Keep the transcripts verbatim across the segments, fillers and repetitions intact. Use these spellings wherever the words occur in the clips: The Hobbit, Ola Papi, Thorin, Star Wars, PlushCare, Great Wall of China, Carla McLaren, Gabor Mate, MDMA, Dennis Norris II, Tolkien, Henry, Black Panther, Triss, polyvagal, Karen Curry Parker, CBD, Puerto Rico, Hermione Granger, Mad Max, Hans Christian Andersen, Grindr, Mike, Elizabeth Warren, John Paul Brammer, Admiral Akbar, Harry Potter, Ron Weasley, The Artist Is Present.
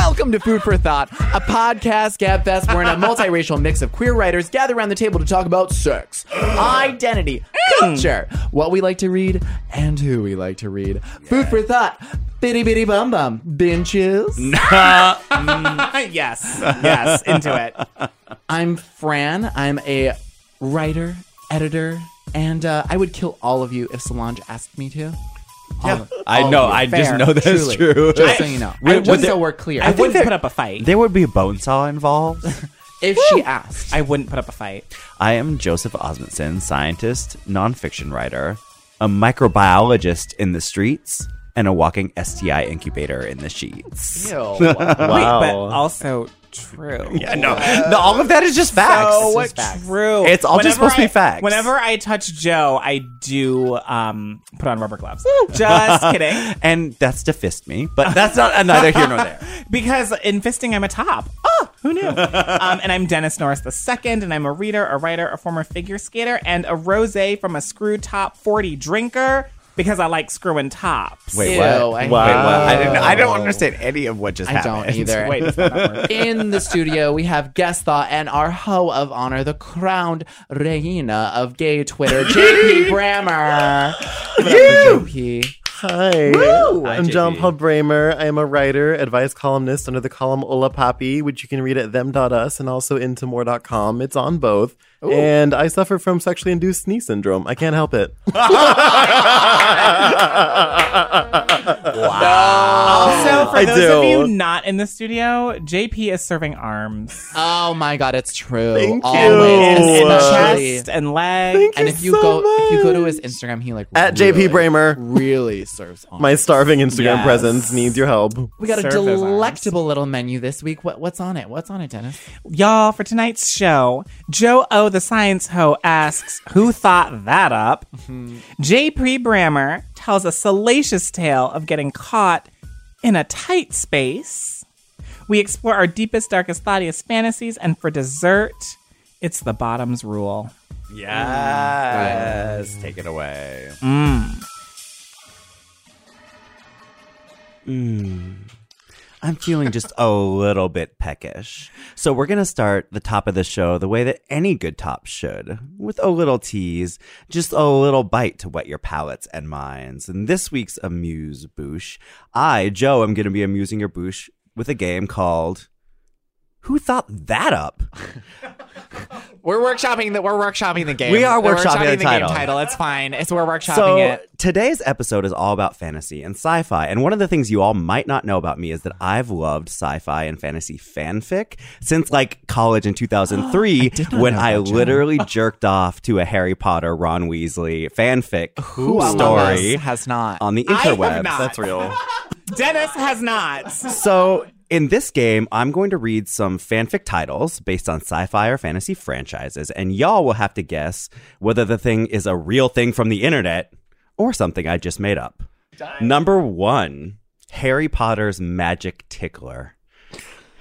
Welcome to Food for Thought, a podcast gabfest wherein a multiracial mix of queer writers gather around the table to talk about sex, identity, culture, what we like to read, and who we like to read. Yes. Food for Thought, bitty bitty bum bum, benches. Yes, yes, into it. I'm Fran. I'm a writer, editor, and uh, I would kill all of you if Solange asked me to. Yeah, of, I know. I Fair, just know that's truly. True. Just so you know. I, I, just so we're clear. I, I wouldn't there, put up a fight. There would be a bone saw involved. If she asked. I wouldn't put up a fight. I am Joseph Osmondson, scientist, nonfiction writer, a microbiologist in the streets, and a walking S T I incubator in the sheets. Ew. Wow. Wait, but also... True. Yeah, no, uh, no. All of that is just facts. So it's just true. Facts. It's all whenever just supposed I, to be facts. Whenever I touch Joe, I do um, put on rubber gloves. Just kidding. And that's to fist me, but that's not neither here nor there. Because in fisting, I'm a top. Oh, who knew? um, and I'm Dennis Norris the second, and I'm a reader, a writer, a former figure skater, and a rosé from a screw top forty drinker. Because I like screwing tops. Wait, what? Ew, I, Wait, what? I, didn't, I don't understand any of what just I happened. I don't either. Wait, not in the studio, we have guest thought and our hoe of honor, the crowned reina of gay Twitter, J P Brammer. J P. Hi. Woo! I'm Hi, John Paul Brammer. I am a writer, advice columnist under the column Ola Papi, which you can read at them dot us and also into more dot com. It's on both. Ooh. And I suffer from sexually induced sneeze syndrome. I can't help it. Wow. No. Also, for I those do. of you not in the studio, J P is serving arms. Oh my God, it's true. Thank Always. you. And chest and leg. Thank and you if you so go much. If you go to his Instagram, he like at really, J P Brammer really serves arms. My starving Instagram yes. presence needs your help. We got Serve a delectable little menu this week. What what's on it? What's on it, Dennis? Y'all, for tonight's show, Joe O. the science hoe asks, who thought that up? Mm-hmm. J P Brammer tells a salacious tale of getting caught in a tight space. We explore our deepest, darkest, thoughtiest fantasies. And for dessert, it's the bottoms rule. Yes. Mm. Take it away. Mm. Mm. I'm feeling just a little bit peckish. So we're going to start the top of the show the way that any good top should, with a little tease, just a little bite to wet your palates and minds. And this week's Amuse Bouche, I, Joe, am going to be amusing your bouche with a game called Who Thought That Up? We're workshopping the we're workshopping the game. We are workshopping, workshopping the, the title. Game title. It's fine. It's we're workshopping so, it. Today's episode is all about fantasy and sci-fi. And one of the things you all might not know about me is that I've loved sci-fi and fantasy fanfic since like college in two thousand three, I when I literally jerked off to a Harry Potter Ron Weasley fanfic Who story has not on the interwebs. That's real. Dennis has not. So in this game, I'm going to read some fanfic titles based on sci-fi or fantasy franchises, and y'all will have to guess whether the thing is a real thing from the internet or something I just made up. Dime. Number one, Harry Potter's magic tickler.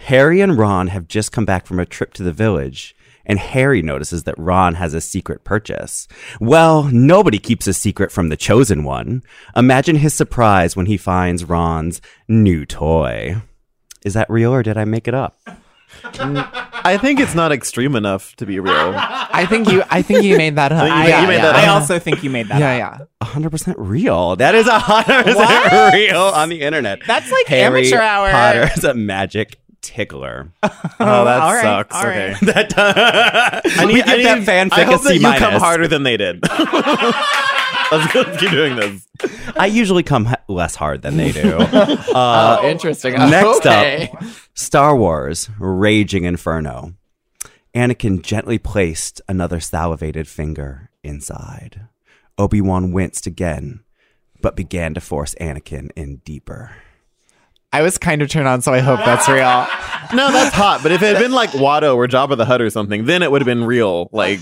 Harry and Ron have just come back from a trip to the village, and Harry notices that Ron has a secret purchase. Well, nobody keeps a secret from the chosen one. Imagine his surprise when he finds Ron's new toy. Is that real or did I make it up? I think it's not extreme enough to be real. I think you I think you made that up. I, yeah, you made yeah. that up. I also think you made that yeah, up. Yeah, yeah. one hundred percent real. That is one hundred percent what? Real on the internet. That's like Harry amateur hour. Harry Potter's a magic tickler. Oh, that right, sucks. Okay. Right. That does. I need, we give I need, that fanfic I hope a that C-. You come harder than they did. Let's keep doing this. I usually come ha- less hard than they do. Uh, oh, interesting. Oh, next okay. up, Star Wars, Raging Inferno. Anakin gently placed another salivated finger inside. Obi-Wan winced again, but began to force Anakin in deeper. I was kind of turned on, so I hope that's real. No, that's hot. But if it had been like Watto or Jabba the Hutt or something, then it would have been real. Like,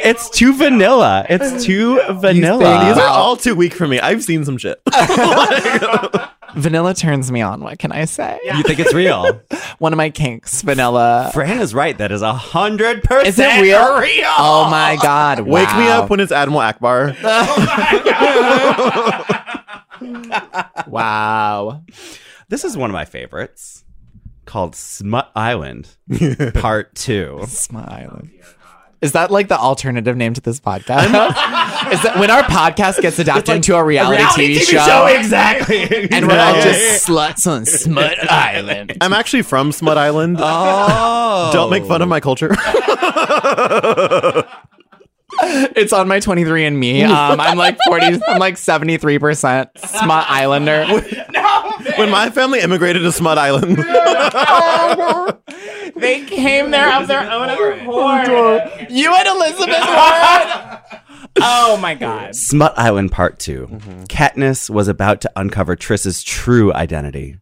it's too vanilla. It's too vanilla. These are all too weak for me. I've seen some shit. Like, vanilla turns me on. What can I say? Yeah. You think it's real? One of my kinks, vanilla. Fran is right. That is a hundred percent. Is it real? real? Oh my god! Wow. Wake me up when it's Admiral Akbar. Oh my god. Wow. This is one of my favorites, called Smut Island Part two. Smut Island. Is that like the alternative name to this podcast? Is that when our podcast gets adapted like into a reality, a reality T V, T V show? show? Exactly. And we're all just sluts on Smut Island. I'm actually from Smut Island. Oh. Don't make fun of my culture. It's on my twenty-three and me. Um, I'm like forty. I'm like seventy-three percent Smut Islander. No, when my family immigrated to Smut Island, they came there of their own accord. You and Elizabeth Warren. Oh my god! Smut Island Part Two. Mm-hmm. Katniss was about to uncover Triss's true identity.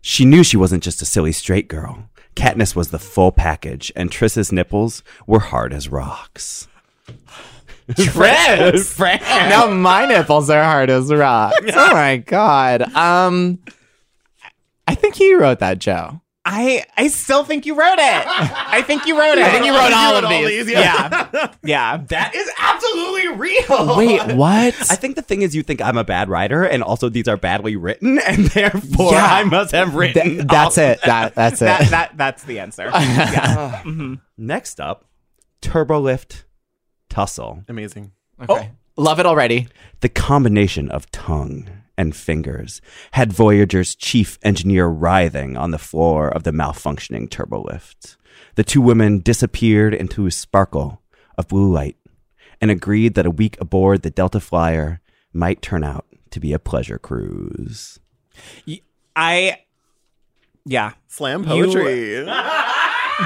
She knew she wasn't just a silly straight girl. Katniss was the full package, and Triss's nipples were hard as rocks. Triss, Fran. Now my nipples are hard as rocks. Oh my god. Um, I think you wrote that, Joe. I I still think you wrote it. I think you wrote it. I think you wrote all of these. Yeah, yeah. yeah. That is absolutely real. Wait, what? I think the thing is, you think I'm a bad writer, and also these are badly written, and therefore yeah. I must have written. Th- that's all. it. That that's it. That, that that's the answer. Yeah. Mm-hmm. Next up, Turbolift. Tussle. Amazing. Okay. Oh, love it already. The combination of tongue and fingers had Voyager's chief engineer writhing on the floor of the malfunctioning turbolift. The two women disappeared into a sparkle of blue light and agreed that a week aboard the Delta Flyer might turn out to be a pleasure cruise. I, yeah. Slam poetry. You...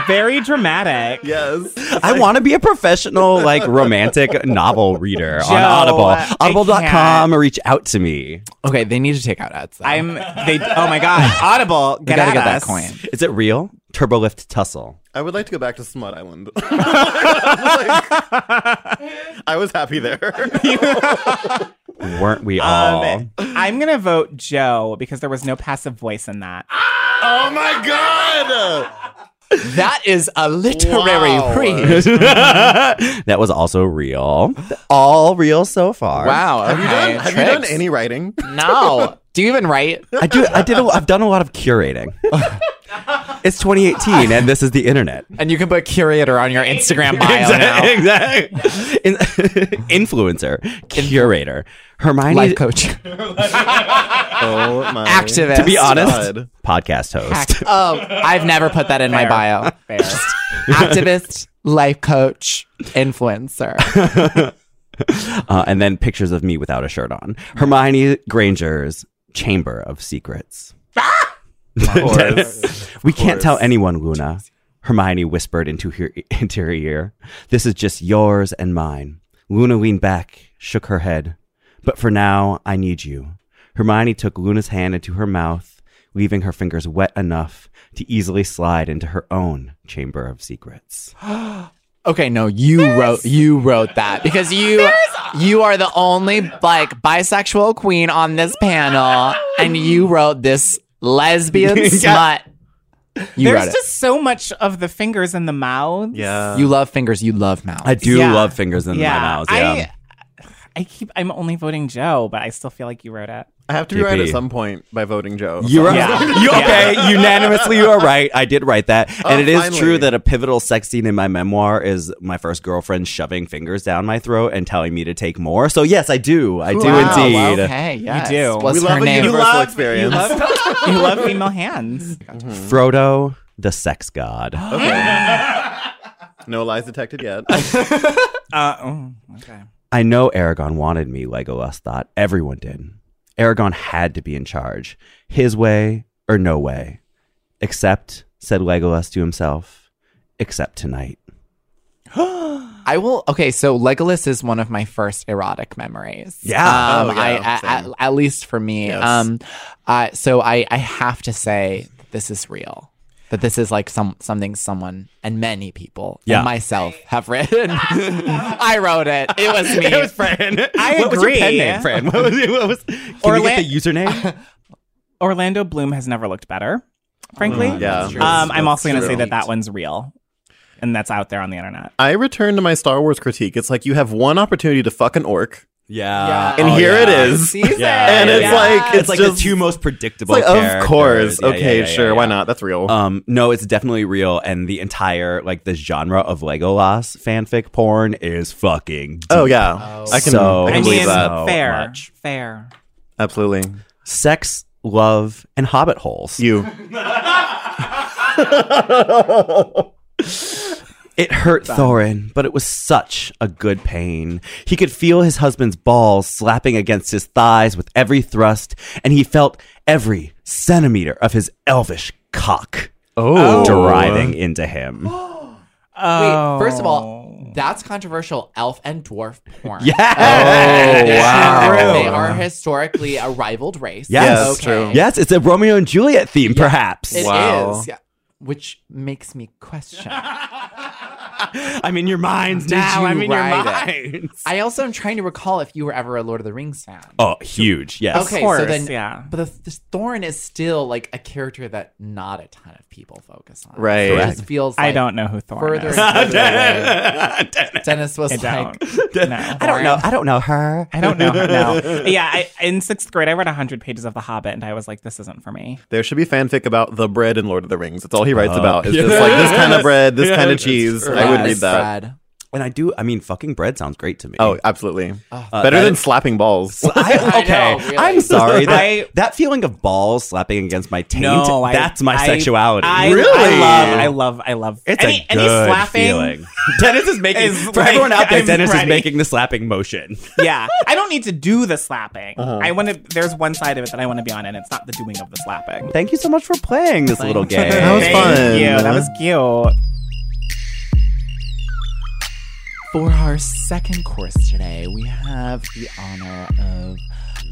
Very dramatic. Yes. I want to be a professional, like, romantic novel reader Joe, on Audible. Audible dot com or reach out to me. Okay, they need to take out ads. Though. I'm. They. Oh my god. Audible. Get gotta at get us. That coin. Is it real? Turbolift tussle. I would like to go back to Smut Island. Like, I was happy there. Weren't we all? Um, I'm gonna vote Joe because there was no passive voice in that. Oh my god. That is a literary wow. read. That was also real. All real so far. Wow. Okay. Have, you done, have you done any writing? No. Do you even write? I do. I did. A, I've done a lot of curating. It's twenty eighteen, and this is the internet. And you can put curator on your Instagram bio exactly, now. Exactly. In, influencer, curator, Hermione, life coach. Oh my! Activist. To be honest, God. Podcast host. Act- oh, I've never put that in Fair. My bio. Fair. Activist, life coach, influencer. Uh, and then pictures of me without a shirt on. Hermione Granger's Chamber of Secrets. Ah! Dennis, we can't tell anyone, Luna, Hermione whispered into her, into her ear. This is just yours and mine. Luna leaned back, shook her head. But for now, I need you. Hermione took Luna's hand into her mouth, leaving her fingers wet enough to easily slide into her own Chamber of Secrets. Okay, no, you There's... wrote you wrote that because you There's... you are the only like bisexual queen on this panel, and you wrote this lesbian yeah. smut. You There's just so much of the fingers in the mouth. Yeah, you love fingers. You love mouths. I do yeah. love fingers in yeah. my mouth. Yeah, I, I keep. I'm only voting Joe, but I still feel like you wrote it. I have to be right at some point by voting Joe. You're right. Yeah. You, okay, yeah. Unanimously you are right. I did write that. Oh, and it is finally. True that a pivotal sex scene in my memoir is my first girlfriend shoving fingers down my throat and telling me to take more. So yes, I do. I do wow, indeed. Wow, okay, yes. You do. What's we love her name? Universal you love, experience. You love, you love female hands. Mm-hmm. Frodo the sex god. Okay. No lies detected yet. uh, oh, okay. I know Aragorn wanted me, Legolas thought. Everyone did. Aragorn had to be in charge. His way or no way. Except, said Legolas to himself, except tonight. I will. Okay, so Legolas is one of my first erotic memories. Yeah, um, oh, yeah I, at, at least for me. Yes. Um, uh, so I, I have to say that this is real. That this is like some something someone and many people yeah. and myself have written. I wrote it. It was me. It was Fran. I what agree. What was your pen name, Fran? What was? What was can Orla- we get the username? Orlando Bloom has never looked better. Frankly, oh, yeah. Um, I'm also going to say that that one's real. And that's out there on the internet. I return to my Star Wars critique. It's like you have one opportunity to fuck an orc. Yeah. yeah. And oh, here yeah. it is. Yeah. And it's yeah. like it's, it's like just, the two most predictable it's like, characters. Of course. Yeah, okay, yeah, yeah, sure. Yeah, yeah. Why not? That's real. Um, no, it's definitely real. And the entire like the genre of Legolas fanfic porn is fucking deep. Oh yeah. Oh. I can, so, I can I believe mean, that. Fair. Much. Fair. Absolutely. Sex, love, and hobbit holes. You It hurt Thorin, but it was such a good pain. He could feel his husband's balls slapping against his thighs with every thrust, and he felt every centimeter of his elvish cock oh. driving into him. oh. Wait, first of all, that's controversial elf and dwarf porn. Yeah. Oh, wow. They are historically a rivaled race. Yes, okay. True. Yes, it's a Romeo and Juliet theme, yeah, perhaps. It wow. is, yeah. Which makes me question. I mean, your minds Did now. You I mean, your minds. I also am trying to recall if you were ever a Lord of the Rings fan. Oh, huge. Yes. Okay, of course, so then, yeah. But the, the Thorin is still like a character that not a ton of people focus on. Right. It just feels like I don't know who Thorin is. Dennis, Dennis was I like, don't. No, I don't know. I don't know her. I don't know her now. Yeah, I, in sixth grade, I read one hundred pages of The Hobbit, and I was like, this isn't for me. There should be fanfic about the bread in Lord of the Rings. That's all he writes oh. about. It's yeah. just like this kind of bread, this yeah, kind of cheese. Right. I would read that. Bread. And I do, I mean, fucking bread sounds great to me. Oh, absolutely. Oh, uh, better than is, slapping balls. I, okay. I know, really. I'm sorry. That, I, that feeling of balls slapping against my taint, no, I, that's my I, sexuality. I, really? I love, I love, I love. It's any, a good any slapping feeling. Dennis is making, is for like, everyone out there, I'm Dennis ready. is making the slapping motion. Yeah. I don't need to do the slapping. Uh-huh. I want to, there's one side of it that I want to be on, and it's not the doing of the slapping. Thank you so much for playing this Thanks. little game. That was Thank fun. Thank you. That was cute. For our second course today, we have the honor of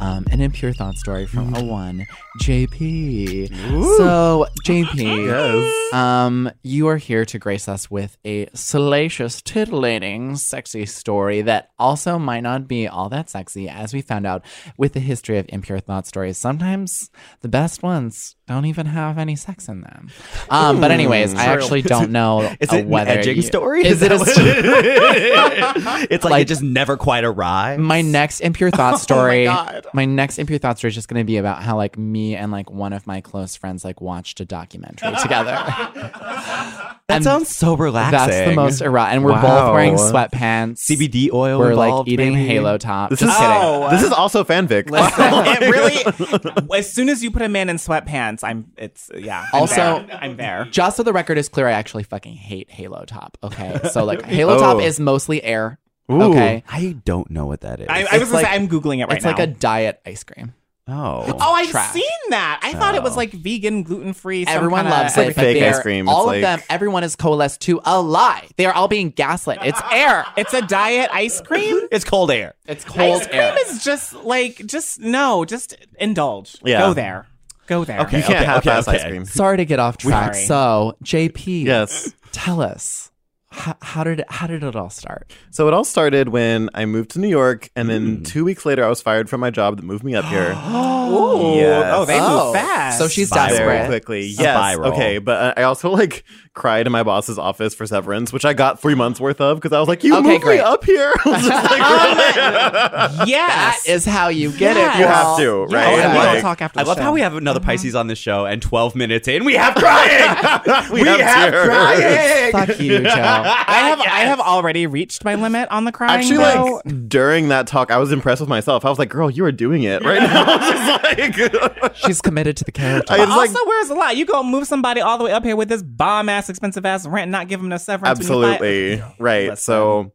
um, an impure thought story from a one, J P. Ooh. So, J P, yes. um, you are here to grace us with a salacious, titillating, sexy story that also might not be all that sexy, as we found out with the history of impure thought stories. Sometimes the best ones don't even have any sex in them. Um, Ooh, but anyways, true. I actually don't know is it whether an edging you, story? Is, is it a story? It's like, like it just never quite arrives. My next impure thought story. Oh my, God. my next impure thought story is just going to be about how like me and like one of my close friends like watched a documentary together. That and sounds so relaxing. That's the most erotic. And we're wow. both wearing sweatpants, C B D oil. We're involved, like eating maybe. Halo Top. This just is kidding. Oh, this is also fanfic. It really. As soon as you put a man in sweatpants. I'm it's yeah I'm also there. I'm there just so the record is clear, I actually fucking hate Halo Top. Okay, so like Halo oh. Top is mostly air. Ooh, okay, I don't know what that is. I, I was gonna like, say I'm googling it right it's now. It's like a diet ice cream. Oh, oh, I've Trash. seen that. I oh. thought it was like vegan, gluten free. Everyone loves it. Fake ice cream. All it's of like... them. Everyone is coalesced to a lie. They are all being gaslit. It's air. It's a diet ice cream. It's cold air. It's cold ice air. Ice cream is just like just no, just indulge. Yeah. Go there. Go there. Okay, you can't okay, have okay, okay. ice cream. Sorry to get off track. Sorry. So, J P, yes, tell us how, how did how did it all start? So it all started when I moved to New York, and then mm. two weeks later, I was fired from my job that moved me up here. Oh, yes. oh, they oh. move fast. So she's desperate. Very quickly. Yes. Viral. Okay, but I also like cried in my boss's office for severance, which I got three months worth of because I was like, "You okay, moved great. me up here." I was just like, um, yes, that is how you get yes. it. You have to, right? Yeah. Like, we'll talk after. I the love show. how we have another uh-huh. Pisces on this show, and twelve minutes in, we have crying. we, we have, have crying. Fuck you, Joe. I have yes. I have already reached my limit on the crying. Actually, though. like during that talk, I was impressed with myself. I was like, "Girl, you are doing it right now." Like, she's committed to the character. But also, like, where's the lie? You go move somebody all the way up here with this bomb ass. expensive ass rent, not give them no severance. Absolutely. Buy- right. Listen. So,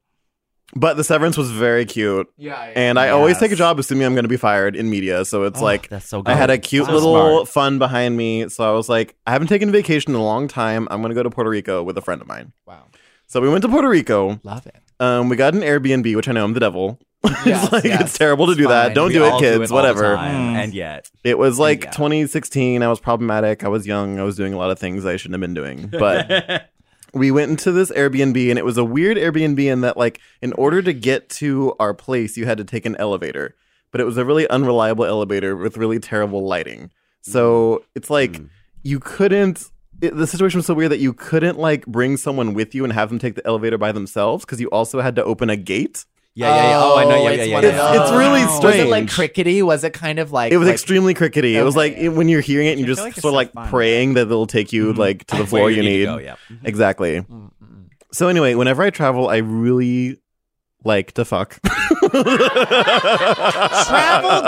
but the severance was very cute. Yeah. yeah and I yes. always take a job assuming I'm going to be fired in media. So it's oh, like, that's so good. I had a cute so little smart. fun behind me. So I was like, I haven't taken a vacation in a long time. I'm going to go to Puerto Rico with a friend of mine. Wow. So we went to Puerto Rico. Love it. Um, we got an Airbnb, which I know I'm the devil. Yes, it's like, yes. It's terrible to it's do fine. That. Don't we do it, kids. Do it whatever. Mm. And yet. It was like yeah. twenty sixteen. I was problematic. I was young. I was doing a lot of things I shouldn't have been doing. But we went into this Airbnb, and it was a weird Airbnb in that, like, in order to get to our place, you had to take an elevator. But it was a really unreliable elevator with really terrible lighting. So it's like mm. you couldn't. It, the situation was so weird that you couldn't, like, bring someone with you and have them take the elevator by themselves, because you also had to open a gate. Yeah, yeah, yeah. Oh, oh I know. Yeah, yeah, yeah. It's, yeah. it's really strange. Was it like crickety? Was it kind of like? It was like, extremely crickety. Okay. It was like it, when you're hearing it, and you're just like sort of like fun. Praying that they'll take you mm-hmm. like to the floor you, you need. need. Go, yeah. mm-hmm. Exactly. Mm-hmm. So anyway, whenever I travel, I really like to fuck. Travel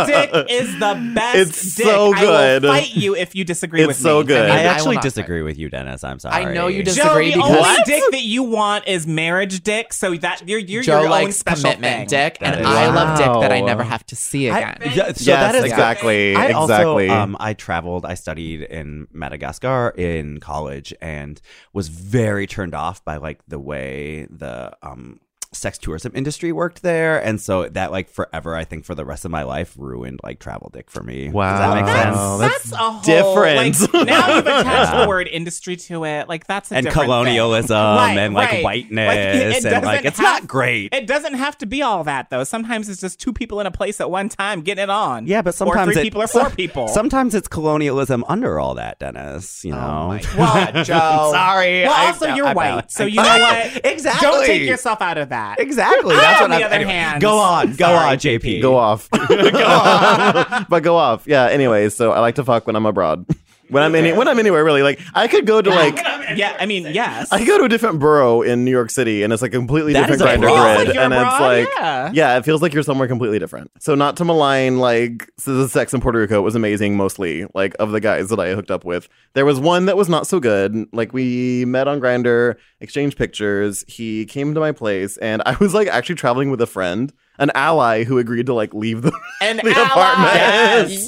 dick is the best. It's dick. So good. I will fight you if you disagree it's with so me. It's so good. I, mean, I actually I disagree fight. With you, Dennis. I'm sorry. I know you disagree. Joe, because the only dick that you want is marriage dick. So that you're, you're Joe your likes own special commitment thing. Dick, that and is. I wow. love dick that I never have to see again. I, yeah, so yes, that is exactly. I exactly. Also, um, I traveled. I studied in Madagascar in college and was very turned off by like the way the um. sex tourism industry worked there, and so that like forever I think for the rest of my life ruined like travel dick for me. Wow. Does that make sense? That's, that's, that's a whole different like, now you've attached yeah. the word industry to it, like that's a and different colonialism right, and like right. whiteness like, it, it and like it's have, not great. It doesn't have to be all that though. Sometimes it's just two people in a place at one time getting it on. Yeah, but sometimes or three it, people or four so, people. Sometimes it's colonialism under all that, Dennis, you know. Oh my God, Joe. Sorry. Well, I, also I, you're I, white, I, so you I, know what? Exactly. Don't take yourself out of that. Exactly. That's on what the I'm, other anyway, hand. Go on. Go Sorry, on, J P. Go off. Go on. But go off. Yeah. Anyways, so I like to fuck when I'm abroad. When I'm any, when I'm anywhere, really. Like I could go to like yeah. I mean, yes. I could go to a different borough in New York City, and it's like a completely that different Grindr grid, like and abroad, it's like yeah. yeah, it feels like you're somewhere completely different. So not to malign, like so the sex in Puerto Rico was amazing, mostly like of the guys that I hooked up with. There was one that was not so good. Like we met on Grindr, exchanged pictures. He came to my place, and I was like actually traveling with a friend. An ally who agreed to like leave the, An the ally. Apartment. Yes. Yes.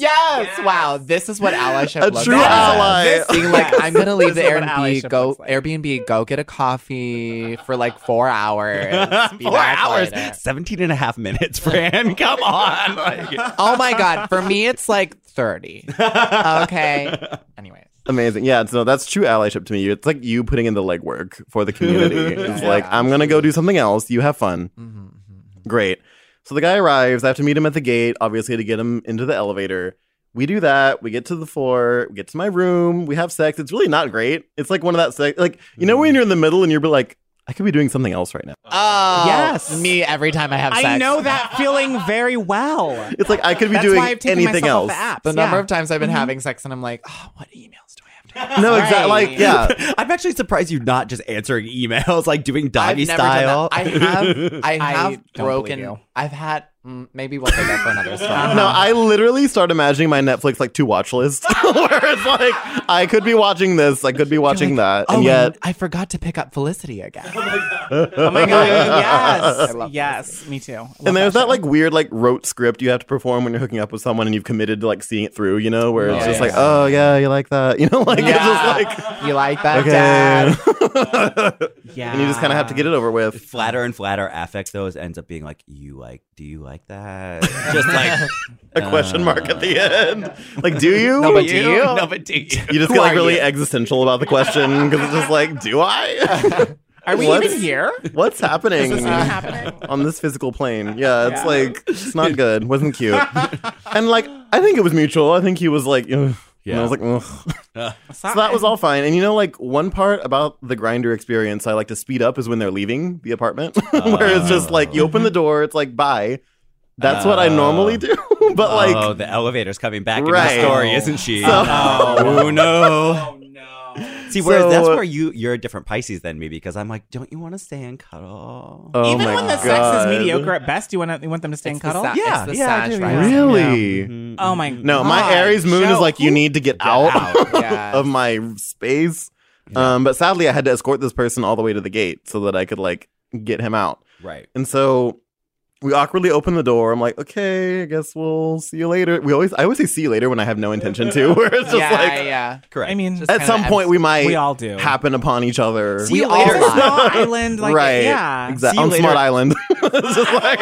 yes, wow, this is what allyship. A looks true like. Ally. This, being like, I'm gonna leave the Airbnb. Go like. Airbnb. Go get a coffee for like four hours. Be four hours, later. seventeen and a half minutes. Fran, come on. Like. Oh my God, for me it's like thirty. Okay. Anyways. Amazing. Yeah, so that's true allyship to me. It's like you putting in the legwork for the community. It's yeah. like I'm gonna go do something else. You have fun. Mm-hmm. Great. So the guy arrives. I have to meet him at the gate, obviously, to get him into the elevator. We do that. We get to the floor. We get to my room. We have sex. It's really not great. It's like one of that sex. Like, you know, when you're in the middle and you're like, I could be doing something else right now. Oh, yes. Me every time I have sex. I know that feeling very well. It's like I could be That's doing why I've taken anything else. The, apps, the yeah. number of times I've been mm-hmm. having sex and I'm like, oh, what emails do I have? No, right. exactly. Like, yeah, I'm actually surprised you're not just answering emails, like doing doggy style. I have, I have I broken. I've had mm, maybe we'll take that for another story. No, I literally start imagining my Netflix like to watch list, where it's like I could be watching this, I could be watching like, that, and oh, yet I forgot to pick up Felicity again. Oh my God! Oh my God. Yes, I love yes, Felicity. Me too. And there's that, that like weird like rote script you have to perform when you're hooking up with someone, and you've committed to like seeing it through. You know, where yeah, it's just yeah, like, yeah. oh yeah, you like that, you know, like. Yeah. Just like, you like that, okay. Dad? Yeah. And you just kind of have to get it over with. Flatter and flatter affect those ends up being like, you like, do you like that? Just like a uh, question mark at the end. Like, do you? No, but do you? you? No, but do you? You just Who get like really you? existential about the question because it's just like, do I? Are we what's, even here? What's happening? Is this not happening? On this physical plane. Yeah, it's yeah. like, it's not good. Wasn't cute. And like, I think it was mutual. I think he was like, ugh. Yeah. And I was like, ugh. Uh, so that was all fine. And you know, like, one part about the Grindr experience I like to speed up is when they're leaving the apartment, uh, where it's just like, you open the door, it's like, bye. That's uh, what I normally do. But oh, like. Oh, the elevator's coming back right. in the story, isn't she? So, oh, no. Oh, no. See, whereas so, that's where you, you're a different Pisces than me, because I'm like, don't you want to stay and cuddle? Oh Even when the God. sex is mediocre at best, you want you want them to stay it's and cuddle? Sa- yeah. It's the yeah, sash, right? Really? Yeah. Mm-hmm. Oh my God. No, my Aries moon Joe, is like, you need to get, get out, out. Yes. of my space. Yeah. Um, but sadly, I had to escort this person all the way to the gate so that I could like get him out. Right. And so we awkwardly open the door. I'm like, okay, I guess we'll see you later. We always, I always say see you later when I have no intention to. Where it's just yeah, like, yeah, correct. I mean, at some point abs- we might we all do. happen upon each other. See you later, Small Island, like, right? Yeah, exactly. On Smart Island, it's just like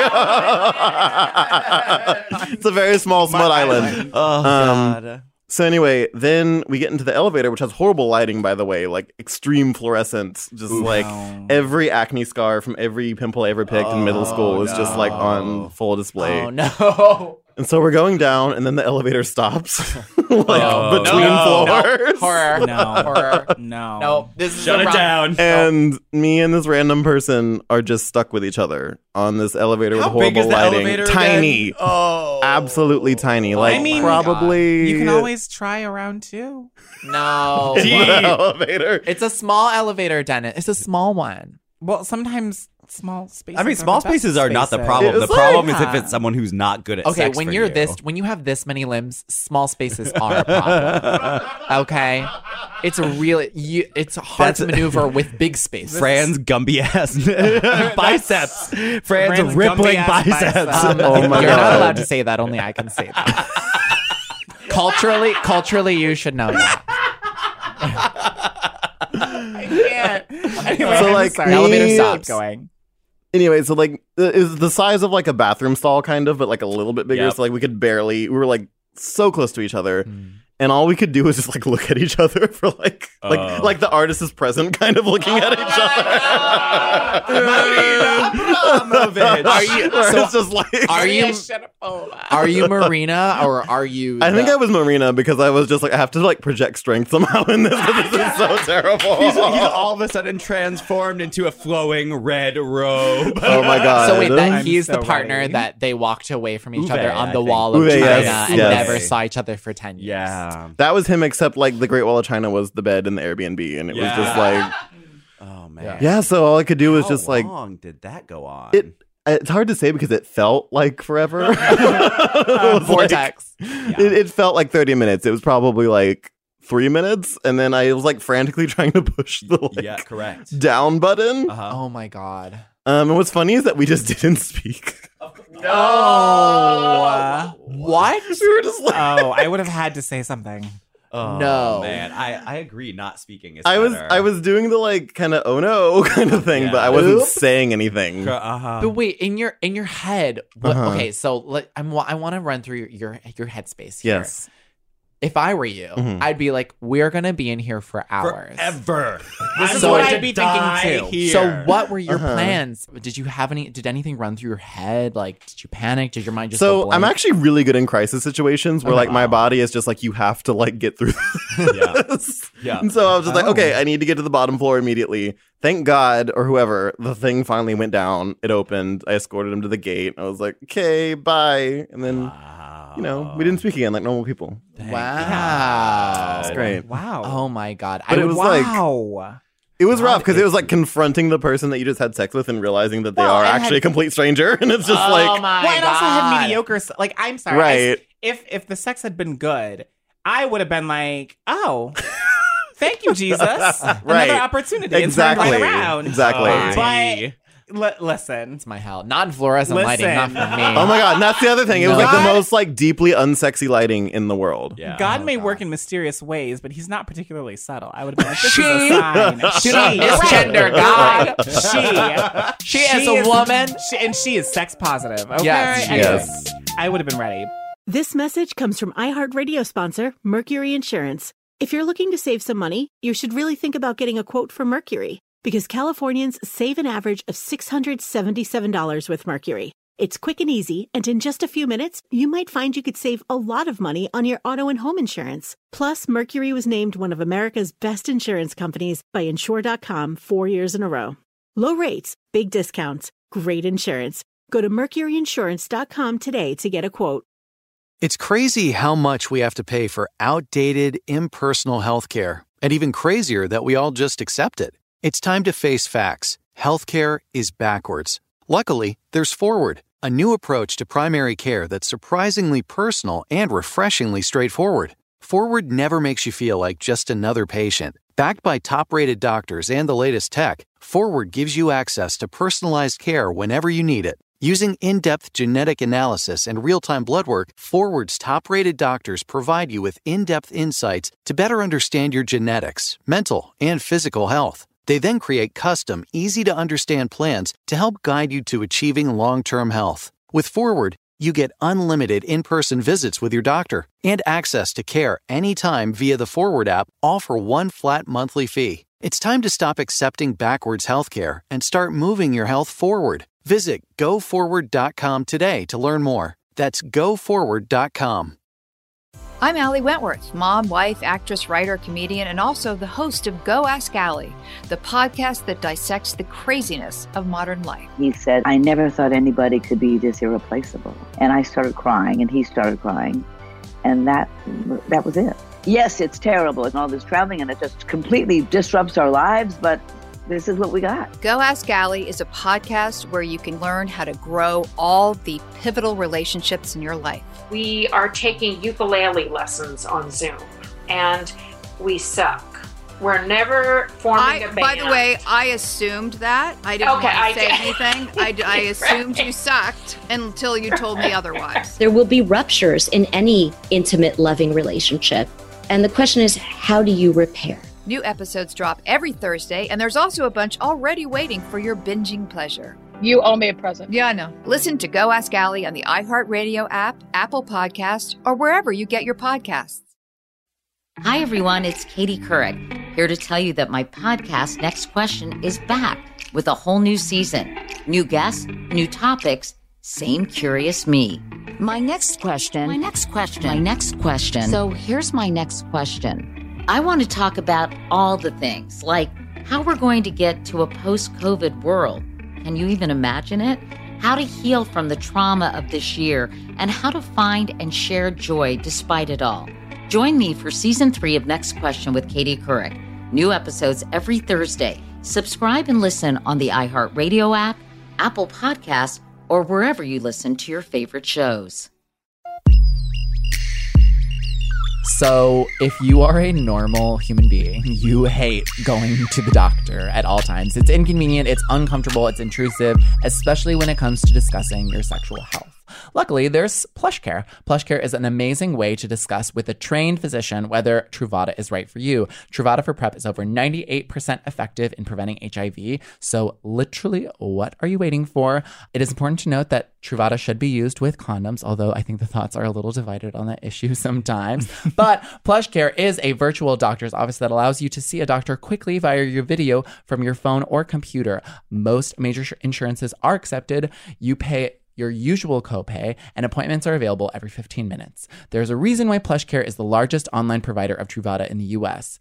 it's a very small Smart Island. Island. Oh um, God. So anyway, then we get into the elevator, which has horrible lighting, by the way, like extreme fluorescence. Just Ooh, like no. every acne scar from every pimple I ever picked oh, in middle school is no. just like on full display. Oh, no. And so we're going down, and then the elevator stops. like oh, between no, floors. No. Horror. No. Horror. No. No. This is Shut it problem. down. And oh. me and this random person are just stuck with each other on this elevator How with horrible big is the lighting. Elevator tiny. Again? Oh. Absolutely tiny. Like, I mean, probably. God. You can always try around two. No. elevator. It's a small elevator, Dennis. It's a small one. Well, sometimes small spaces. I mean, small spaces are spaces. not the problem. The like, problem is if it's someone who's not good at okay, sex. Okay, when you're you. this, when you have this many limbs, small spaces are a problem. Okay, it's a real. You, it's hard That's, to maneuver with big spaces. Fran's Gumby ass biceps. Fran's, Fran's rippling biceps. biceps. Um, oh my you're God. not allowed to say that. Only I can say that. culturally, culturally, you should know that. I can't. Anyway, so, like, sorry. Me, elevator stops going. Anyway, so like it was the size of like a bathroom stall, kind of, but like a little bit bigger. Yep. So like we could barely. We were like so close to each other, mm. and all we could do was just like look at each other for like uh. like like the artist is present, kind of looking oh at each other. Marina Abramović. Are you? So it's just like are you? Are you Marina or are you? I think the... I was Marina because I was just like I have to like project strength somehow in this. This is so terrible. He's, he's all of a sudden transformed into a flowing red robe. Oh my God! So wait, then I'm he's so the partner ready. that they walked away from each Uwe, other on the wall of Uwe, China yes, and yes. never saw each other for ten years. Yeah, that was him. Except like the Great Wall of China was the bed in the Airbnb, and it yeah. was just like. Oh man! Yeah, so all I could do was How just like. How long did that go on? It, it's hard to say because it felt like forever. uh, vortex. Like, yeah. it, it felt like thirty minutes. It was probably like three minutes, and then I was like frantically trying to push the like, yeah, correct. down button. Uh-huh. Oh my God! Um, and what's funny is that we just didn't speak. No. Uh, what? We were just like. Oh, I would have had to say something. Oh, no, man, I, I agree. Not speaking is. I better. was I was doing the like kind of oh no kind of thing, yeah. but I wasn't Oop. saying anything. Uh-huh. But wait, in your in your head, what, uh-huh. okay. So let, I'm I want to run through your your, your headspace here. Yes. If I were you, mm-hmm. I'd be like, we're gonna be in here for hours, forever. This is so what I'd be thinking too. Here. So what were your uh-huh. plans? Did you have any? Did anything run through your head? Like, did you panic? Did your mind just? So go I'm actually really good in crisis situations where oh, like wow. my body is just like, you have to like get through this. Yeah. yeah. And so I was just oh. like, okay, I need to get to the bottom floor immediately. Thank God or whoever, the thing finally went down. It opened. I escorted him to the gate. I was like, okay, bye. And then. Wow. You know, we didn't speak again like normal people. Thank wow. It's great. Wow. Oh, my God. But I, it was wow. like, it was God, rough because it was like confronting the person that you just had sex with and realizing that they well, are actually had, a complete stranger. And it's just oh like. My well, it also had mediocre. Like, I'm sorry. Right. I, if, if the sex had been good, I would have been like, oh. Thank you, Jesus. Another right. opportunity. Exactly. It's right around. Exactly. But, L- listen, it's my hell. Not fluorescent listen. lighting, not for me. Oh my God, and that's the other thing. It was God, like the most like deeply unsexy lighting in the world. Yeah. God oh may God. work in mysterious ways, but he's not particularly subtle. I would have been like, this she, is a sign. She misgender God. She, she, she is a woman, she, and she is sex positive. Okay, yes, anyway, yes. I would have been ready. This message comes from iHeartRadio sponsor Mercury Insurance. If you're looking to save some money, you should really think about getting a quote from Mercury. Because Californians save an average of six hundred seventy-seven dollars with Mercury. It's quick and easy, and in just a few minutes, you might find you could save a lot of money on your auto and home insurance. Plus, Mercury was named one of America's best insurance companies by insure dot com four years in a row. Low rates, big discounts, great insurance. Go to mercury insurance dot com today to get a quote. It's crazy how much we have to pay for outdated, impersonal healthcare, and even crazier that we all just accept it. It's time to face facts. Healthcare is backwards. Luckily, there's Forward, a new approach to primary care that's surprisingly personal and refreshingly straightforward. Forward never makes you feel like just another patient. Backed by top-rated doctors and the latest tech, Forward gives you access to personalized care whenever you need it. Using in-depth genetic analysis and real-time blood work, Forward's top-rated doctors provide you with in-depth insights to better understand your genetics, mental, and physical health. They then create custom, easy-to-understand plans to help guide you to achieving long-term health. With Forward, you get unlimited in-person visits with your doctor and access to care anytime via the Forward app, all for one flat monthly fee. It's time to stop accepting backwards healthcare and start moving your health forward. Visit go forward dot com today to learn more. That's go forward dot com. I'm Allie Wentworth, mom, wife, actress, writer, comedian, and also the host of Go Ask Allie, the podcast that dissects the craziness of modern life. He said, I never thought anybody could be this irreplaceable. And I started crying, and he started crying, and that that was it. Yes, it's terrible, and all this traveling, and it just completely disrupts our lives, but this is what we got. Go Ask Allie is a podcast where you can learn how to grow all the pivotal relationships in your life. We are taking ukulele lessons on Zoom, and we suck. We're never forming I, a band. By the way, I assumed that. I didn't okay, want to say anything. I, I assumed right. You sucked until you told me otherwise. There will be ruptures in any intimate, loving relationship, and the question is, how do you repair? New episodes drop every Thursday, and there's also a bunch already waiting for your binging pleasure. You owe me a present. Yeah, I know. Listen to Go Ask Allie on the iHeartRadio app, Apple Podcasts, or wherever you get your podcasts. Hi, everyone. It's Katie Couric, here to tell you that my podcast, Next Question, is back with a whole new season. New guests, new topics, same curious me. My next question. My next question. My next question. So here's my next question. I want to talk about all the things, like how we're going to get to a post-COVID world. Can you even imagine it? How to heal from the trauma of this year, and how to find and share joy despite it all. Join me for season three of Next Question with Katie Couric. New episodes every Thursday. Subscribe and listen on the iHeartRadio app, Apple Podcasts, or wherever you listen to your favorite shows. So if you are a normal human being, you hate going to the doctor at all times. It's inconvenient, it's uncomfortable, it's intrusive, especially when it comes to discussing your sexual health. Luckily, there's PlushCare. PlushCare is an amazing way to discuss with a trained physician whether Truvada is right for you. Truvada for PrEP is over ninety-eight percent effective in preventing H I V. So literally, what are you waiting for? It is important to note that Truvada should be used with condoms, although I think the thoughts are a little divided on that issue sometimes. But PlushCare is a virtual doctor's office that allows you to see a doctor quickly via your video from your phone or computer. Most major insurances are accepted. You pay your usual copay, and appointments are available every fifteen minutes. There's a reason why PlushCare is the largest online provider of Truvada in the U S.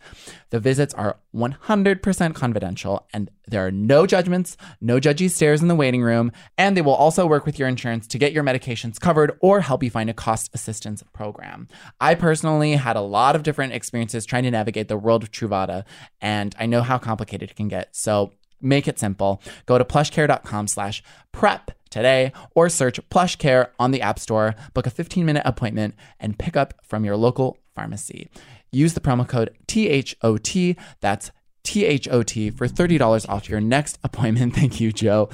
The visits are one hundred percent confidential, and there are no judgments, no judgy stares in the waiting room, and they will also work with your insurance to get your medications covered or help you find a cost assistance program. I personally had a lot of different experiences trying to navigate the world of Truvada, and I know how complicated it can get, so make it simple. Go to plushcare.com slash prep today or search PlushCare on the App Store, book a fifteen minute appointment, and pick up from your local pharmacy. Use the promo code T H O T, that's T H O T, for thirty dollars off your next appointment. Thank you, Joe.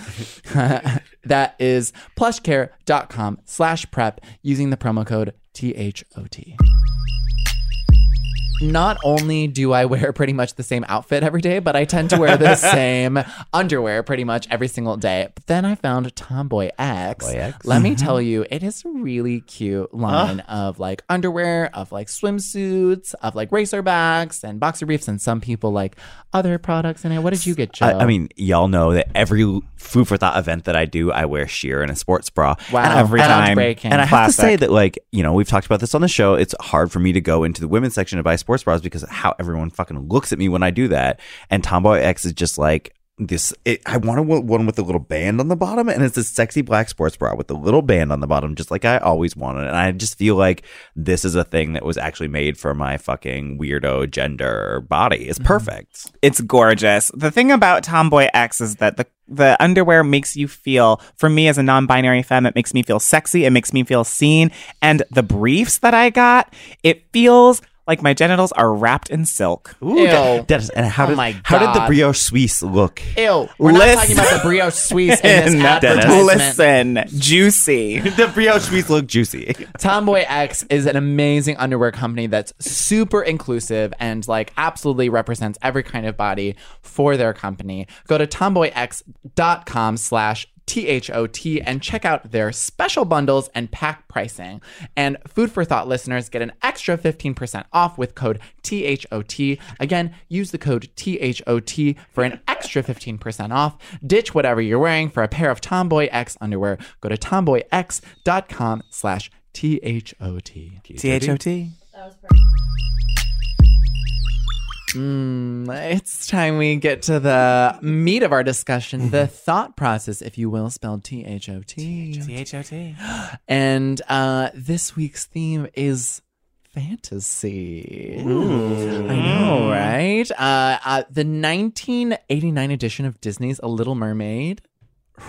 That is plushcare.com slash prep using the promo code T H O T. Not only do I wear pretty much the same outfit every day, but I tend to wear the same underwear pretty much every single day. But then I found Tomboy X. Tomboy X. Let me tell you, it is a really cute line huh? of like underwear, of like swimsuits, of like racer backs and boxer briefs, and some people like other products in it. What did you get, Joe? I, I mean, y'all know that every Food for Thought event that I do, I wear sheer and a sports bra. Wow. And every and time. And I Classic. have to say that, like, you know, we've talked about this on the show. It's hard for me to go into the women's section to buy sports bras because of how everyone fucking looks at me when I do that. And Tomboy X is just like this. It, I want one with a little band on the bottom, and it's a sexy black sports bra with a little band on the bottom, just like I always wanted. And I just feel like this is a thing that was actually made for my fucking weirdo gender body. It's perfect. Mm-hmm. It's gorgeous. The thing about Tomboy X is that the The underwear makes you feel, for me as a non-binary femme, it makes me feel sexy. It makes me feel seen. And the briefs that I got, it feels Like my genitals are wrapped in silk. Ooh, that, that is, and how did, oh how did the brioche suisse look? Ew. We're listen. not talking about the brioche suisse in this advertisement. Listen, juicy. The brioche suisse look juicy. Tomboy X is an amazing underwear company that's super inclusive and like absolutely represents every kind of body for their company. Go to tomboyx.com slash T H O T and check out their special bundles and pack pricing. And Food for Thought listeners get an extra fifteen percent off with code T H O T. Again, use the code T H O T for an extra fifteen percent off. Ditch whatever you're wearing for a pair of Tomboy X underwear. Go to tomboyx.com slash T H O T. T H O T. That was perfect. Mm, it's time we get to the meat of our discussion, the thought process, if you will, spelled T H O T. T H O T. And uh, this week's theme is fantasy. Ooh. I know, right? Uh, uh, the nineteen eighty-nine edition of Disney's A Little Mermaid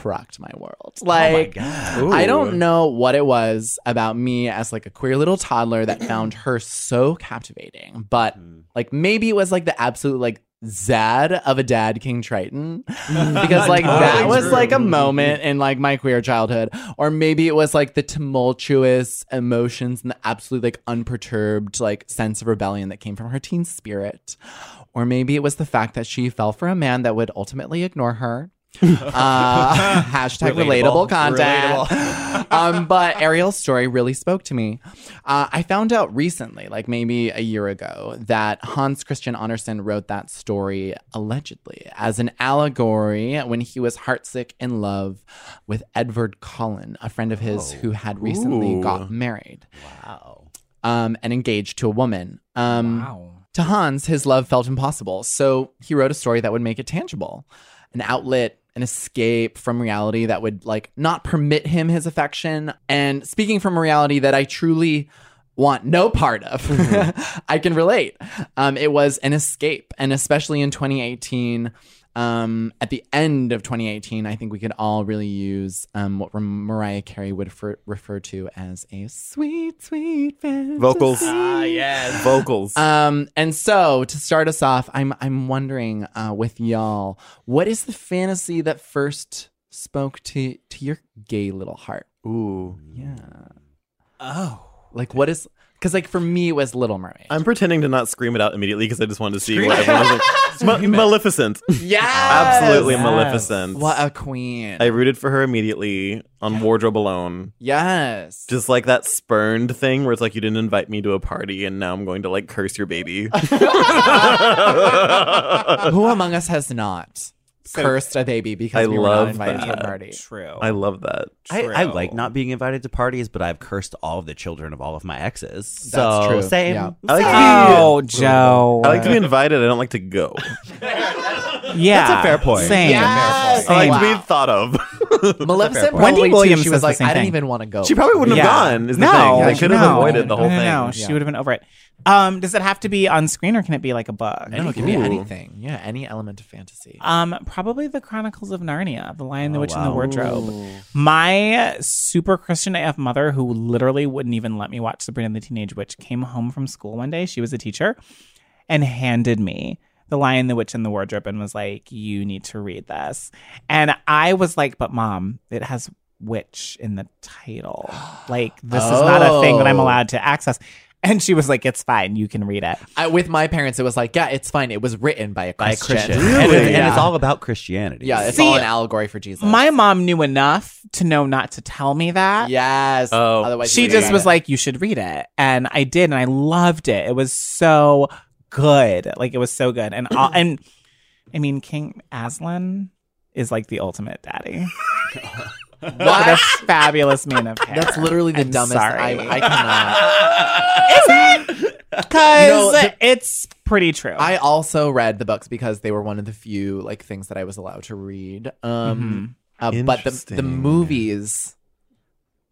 rocked my world. Like, oh my I don't know what it was about me as like a queer little toddler that found her so captivating, but mm. like maybe it was like the absolute like zad of a dad King Triton, because like oh, that was true. Like a moment in like my queer childhood, or maybe it was like the tumultuous emotions and the absolute like unperturbed like sense of rebellion that came from her teen spirit, or maybe it was the fact that she fell for a man that would ultimately ignore her. uh, hashtag relatable, relatable content. Relatable. um, but Ariel's story really spoke to me. Uh, I found out recently, like maybe a year ago, that Hans Christian Andersen wrote that story allegedly as an allegory when he was heartsick in love with Edward Cullen, a friend of his oh. who had recently Ooh. got married. Wow. Um, and engaged to a woman. Um, wow. To Hans, his love felt impossible, so he wrote a story that would make it tangible. An outlet, an escape from reality that would like not permit him his affection. And speaking from a reality that I truly want no part of, mm-hmm. I can relate. Um, it was an escape. And especially in twenty eighteen, um, at the end of twenty eighteen, I think we could all really use um, what Mariah Carey would refer, refer to as a sweet, sweet fantasy. Vocals. Ah, yes. Vocals. Um, and so to start us off, I'm I'm wondering uh, with y'all, what is the fantasy that first spoke to, to your gay little heart? Ooh. Yeah. Oh. Like what is... Because, like, for me, it was Little Mermaid. I'm pretending to not scream it out immediately because I just wanted to see what everyone was like. Ma- Maleficent. Yes! Absolutely yes. Maleficent. What a queen. I rooted for her immediately on yes. Wardrobe Alone. Yes. Just, like, that spurned thing where it's like, you didn't invite me to a party and now I'm going to, like, curse your baby. Who among us has not? So, cursed a baby because I we were not invited that. to a party. True. I love that. I, I like not being invited to parties, but I've cursed all of the children of all of my exes. So that's true. Same. Yeah. I like same. Oh, Joe. I like to be invited. I don't like to go. Yeah. That's a fair point. Same. Yes. Fair point. I like wow. to be thought of. Maleficent Wendy Williams too, was like, I didn't thing. even want to go. She probably wouldn't yeah. have gone, is the no, thing. Like, I could no, have avoided the whole no, no, no. thing. No, she would have been over it. Um, does it have to be on screen or can it be like a book? No, it can Ooh. be anything. Yeah, any element of fantasy. Um, probably the Chronicles of Narnia, The Lion, the oh, Witch, wow. and the Wardrobe. Ooh. My super Christian A F mother, who literally wouldn't even let me watch Sabrina the Teenage Witch, came home from school one day. She was a teacher and handed me The Lion, the Witch, and the Wardrobe and was like, you need to read this. And I was like, but Mom, it has witch in the title. Like, this oh. is not a thing that I'm allowed to access. And she was like, it's fine. You can read it. I, with my parents, it was like, yeah, it's fine. It was written by a Christian. By a Christian. Really? And, it's, yeah. and it's all about Christianity. Yeah, it's See, all an allegory for Jesus. My mom knew enough to know not to tell me that. Yes. Oh. Otherwise, she just was it. like, you should read it. And I did. And I loved it. It was so good. Like, it was so good. And all, and I mean, King Aslan is like the ultimate daddy. What? That's fabulous mane of hair. That's literally the I'm dumbest. I, I cannot. Is it? Because no, the, it's pretty true. I also read the books because they were one of the few like things that I was allowed to read. Um, mm-hmm. uh, but the, the movies,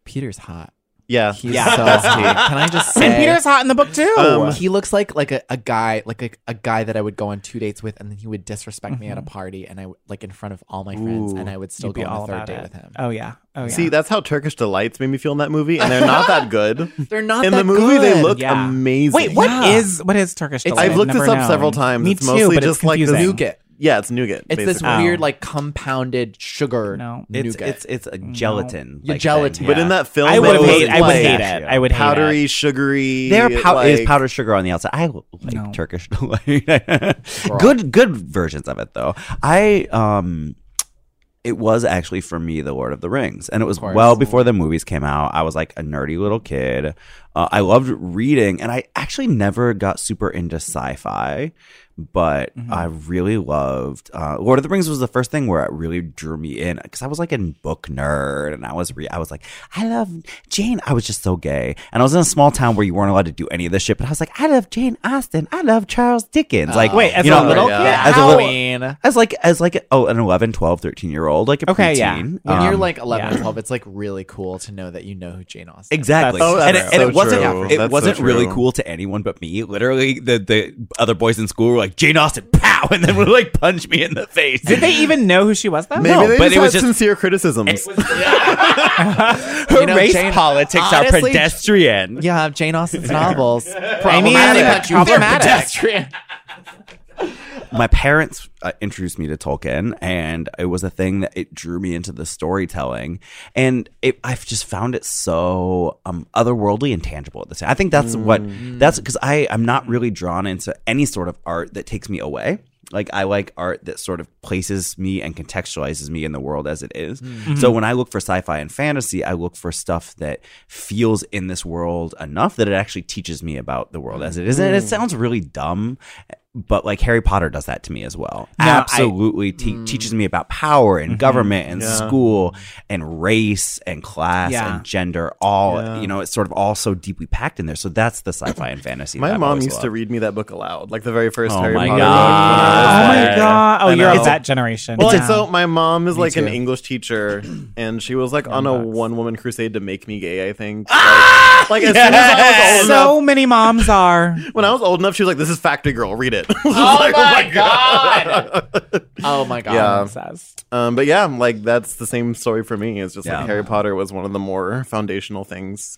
Peter's hot. Yeah, he's yeah, so that's cute. Can I just say? And Peter's hot in the book too. Um, he looks like like a, a guy, like a, a guy that I would go on two dates with, and then he would disrespect mm-hmm. me at a party, and I like in front of all my friends, Ooh, and I would still go on a third date it. with him. Oh yeah, oh yeah. See, that's how Turkish Delights made me feel in that movie, and they're not that good. They're not in that the movie. Good. They look yeah. amazing. Wait, what yeah. is what is Turkish Delights? I've looked I've this up known. several times. Me it's too, mostly but just it's confusing. Like the nougat. Yeah, it's nougat. It's basically. this oh. weird, like, compounded sugar no. nougat. It's, it's, it's a gelatin. No. Like gelatin. But yeah. in that film, I would hate, I would like, hate it. I would hate powdery, it. sugary. There pow- like, is powdered sugar on the outside. I like no. Turkish. good, good versions of it, though. I, um... It was actually for me The Lord of the Rings, and it was well before the movies came out. I was like a nerdy little kid. Uh, I loved reading, and I actually never got super into sci-fi, but mm-hmm. I really loved uh, Lord of the Rings was the first thing where it really drew me in because I was like a book nerd, and I was re- I was like I love Jane. I was just so gay, and I was in a small town where you weren't allowed to do any of this shit. But I was like, I love Jane Austen. I love Charles Dickens. Uh, like wait, as you know, a little kid, yeah. as, a little, as like as like oh an eleven, twelve, thirteen year old. Like a okay, preteen. Yeah. When um, you're like eleven yeah. or twelve, it's like really cool to know that you know who Jane Austen is. Exactly. That's, oh, that's and it, so and it wasn't, it wasn't so really cool to anyone but me. Literally, the, the other boys in school were like, Jane Austen, pow, and then would like punch me in the face. Did they even know who she was, though? Maybe no, they but it was just sincere criticisms. Was, yeah. Her you know, race Jane, politics honestly, are pedestrian. Yeah, Jane Austen's novels. Problematic. I mean, they're pedestrian. My parents uh, introduced me to Tolkien, and it was a thing that it drew me into the storytelling. And it, I've just found it so um, otherworldly and tangible at the same time. I think that's mm. what that's because I I'm not really drawn into any sort of art that takes me away. Like I like art that sort of places me and contextualizes me in the world as it is. Mm-hmm. So when I look for sci-fi and fantasy, I look for stuff that feels in this world enough that it actually teaches me about the world as it is. Mm. And it sounds really dumb, but like Harry Potter does that to me as well. No, Absolutely I, te- mm. teaches me about power and mm-hmm. government and yeah. school and race and class yeah. and gender. All yeah. you know, it's sort of all so deeply packed in there. So that's the sci-fi and fantasy. My mom used loved. to read me that book aloud, like the very first oh Harry Potter. Oh my god! Oh my god! Oh, you're that generation. Well, yeah. so my mom is me like too. an English teacher, and she was like on a one-woman crusade to make me gay. I think. Like, ah! like as yes! soon as I was old enough, so many moms are. When I was old enough, she was like, "This is Factory Girl. Read it." oh, like, my oh my god! god. oh my god! Yeah. Um, but yeah, like that's the same story for me. It's just yeah. like Harry Potter was one of the more foundational things.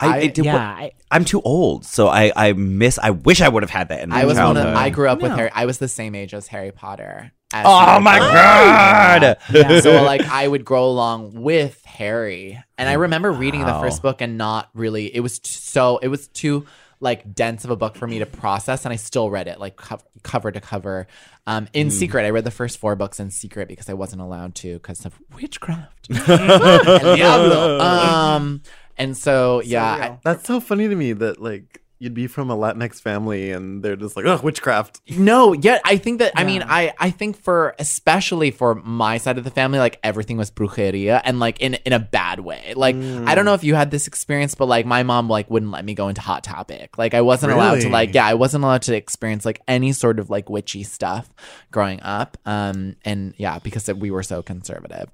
I, I it, yeah, I, I'm too old, so I, I miss. I wish I would have had that in my I was childhood. One of, I grew up no. with Harry. I was the same age as Harry Potter. As oh Harry my Potter. god! Yeah. So like, I would grow along with Harry, and I remember reading wow. the first book and not really. It was t- so. It was too. like dense of a book for me to process, and I still read it like co- cover to cover um, in mm. secret. I read the first four books in secret because I wasn't allowed to because of witchcraft. um, and so, yeah. So I, that's so funny to me that like you'd be from a Latinx family and they're just like, oh, witchcraft. No, yeah, I think that, yeah. I mean, I, I think for, especially for my side of the family, like everything was brujeria and like in, in a bad way. Like, mm. I don't know if you had this experience, but like my mom like wouldn't let me go into Hot Topic. Like I wasn't really? allowed to like, yeah, I wasn't allowed to experience like any sort of like witchy stuff growing up. Um, and yeah, because we were so conservative,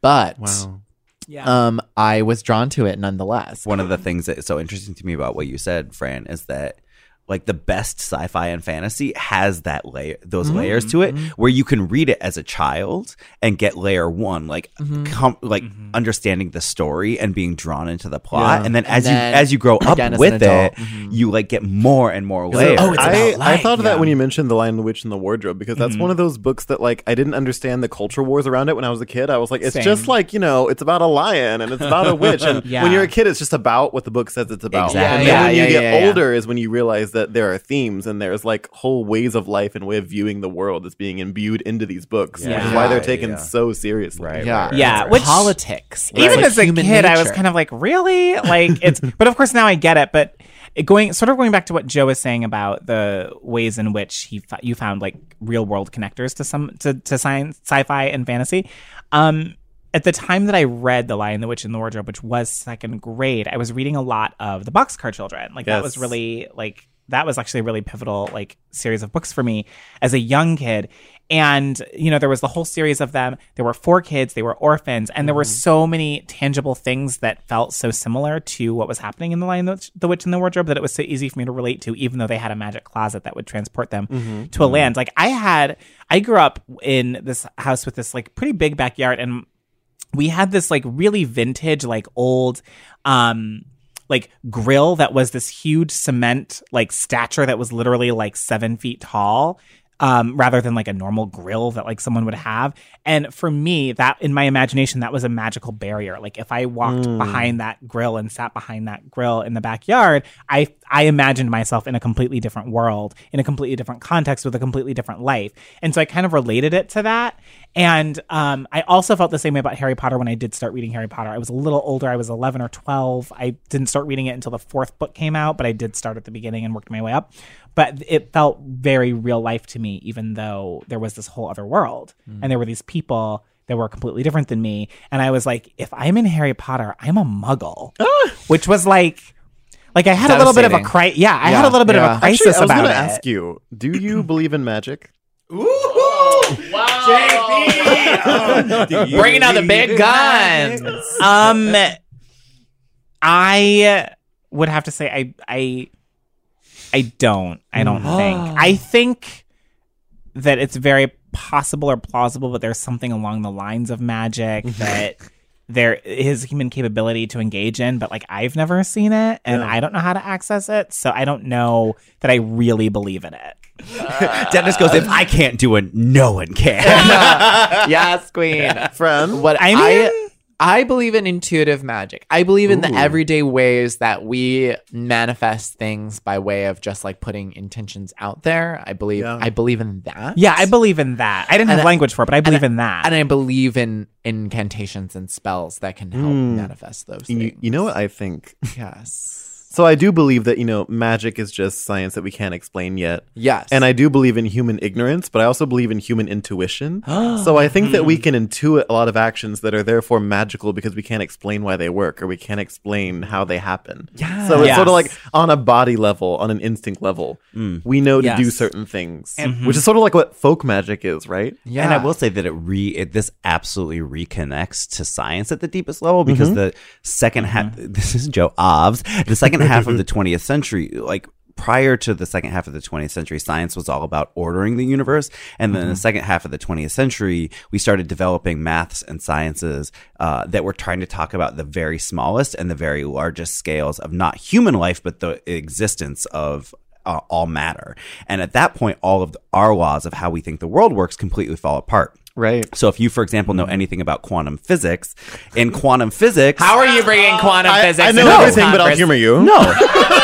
but wow. Yeah. Um, I was drawn to it nonetheless. One of the things that is so interesting to me about what you said, Fran, is that like the best sci-fi and fantasy has that layer, those mm-hmm. layers to it, where you can read it as a child and get layer one, like mm-hmm. com- like mm-hmm. understanding the story and being drawn into the plot, yeah. and then and as then you as you grow up with it, mm-hmm. you like get more and more layers. Like, oh, it's I, about life. I thought of yeah. that when you mentioned The Lion, the Witch, and the Wardrobe, because that's mm-hmm. one of those books that like I didn't understand the culture wars around it when I was a kid. I was like, it's Same. just like you know, it's about a lion and it's about a witch, and yeah. when you're a kid, it's just about what the book says it's about. Exactly. And then yeah, when you yeah, get yeah, older, yeah. is when you realize that there are themes and there's like whole ways of life and way of viewing the world that's being imbued into these books, yeah. which is why they're taken yeah. so seriously. Right, yeah, right, right, yeah. Right. Which, politics. Right. Even like as a kid, nature. I was kind of like, really? Like it's. But of course, now I get it. But it going sort of going back to what Joe was saying about the ways in which he you found like real world connectors to some to, to science, sci-fi, and fantasy. Um, At the time that I read The Lion, the Witch, and the Wardrobe, which was second grade, I was reading a lot of the Boxcar Children. Like yes. that was really like that was actually a really pivotal like series of books for me as a young kid. And, you know, there was the whole series of them. There were four kids. They were orphans. And there were so many tangible things that felt so similar to what was happening in The Lion, the Witch, and the Wardrobe that it was so easy for me to relate to, even though they had a magic closet that would transport them mm-hmm. to a mm-hmm. land. Like, I had, I grew up in this house with this, like, pretty big backyard. And we had this, like, really vintage, like, old, um... like grill that was this huge cement like stature that was literally like seven feet tall, um, rather than like a normal grill that like someone would have. And for me, that in my imagination, that was a magical barrier. Like if I walked mm. behind that grill and sat behind that grill in the backyard, I I imagined myself in a completely different world, in a completely different context with a completely different life. And so I kind of related it to that. And um, I also felt the same way about Harry Potter when I did start reading Harry Potter. I was a little older. I was eleven or twelve. I didn't start reading it until the fourth book came out, but I did start at the beginning and worked my way up. But it felt very real life to me, even though there was this whole other world. Mm. And there were these people that were completely different than me. And I was like, if I'm in Harry Potter, I'm a muggle. Which was like... Like I had a little bit of a crisis. Yeah, I yeah, had a little bit yeah. of a crisis Actually, about it. I was going to ask you, do you believe in magic? Ooh! Wow! J P! Um, bringing out the big guns. Um, I would have to say I I I don't. I don't think. I think that it's very possible or plausible, but there's something along the lines of magic that. There is human capability to engage in, but like I've never seen it and yeah. I don't know how to access it. So I don't know that I really believe in it. Uh, Dennis goes, if I can't do it, no one can. Yeah. Yes, queen. From what I mean, I, I believe in intuitive magic. I believe in Ooh. the everyday ways that we manifest things by way of just like putting intentions out there. I believe, yeah. I believe in that. Yeah, I believe in that. I didn't and have I, language for it, but I believe I, in that. And I believe in incantations and spells that can help mm. manifest those things. You, you know what I think? Yes. So I do believe that, you know, magic is just science that we can't explain yet. Yes. And I do believe in human ignorance, but I also believe in human intuition. So I think that we can intuit a lot of actions that are therefore magical because we can't explain why they work or we can't explain how they happen. Yes. So it's yes. sort of like on a body level, on an instinct level, mm. we know to yes. do certain things, mm-hmm. which is sort of like what folk magic is, right? Yeah. And I will say that it re it, this absolutely reconnects to science at the deepest level because mm-hmm. the second half, mm-hmm. this is Joe Obbs, the second half of the twentieth century, like prior to the second half of the twentieth century, science was all about ordering the universe. And then mm-hmm. in the second half of the twentieth century, we started developing maths and sciences uh, that were trying to talk about the very smallest and the very largest scales of not human life, but the existence of uh, all matter. And at that point, all of the, our laws of how we think the world works completely fall apart. Right. So if you, for example, know anything about quantum physics, in quantum physics... How are you bringing quantum uh, physics? I, I know no, everything, but I'll humor you. No.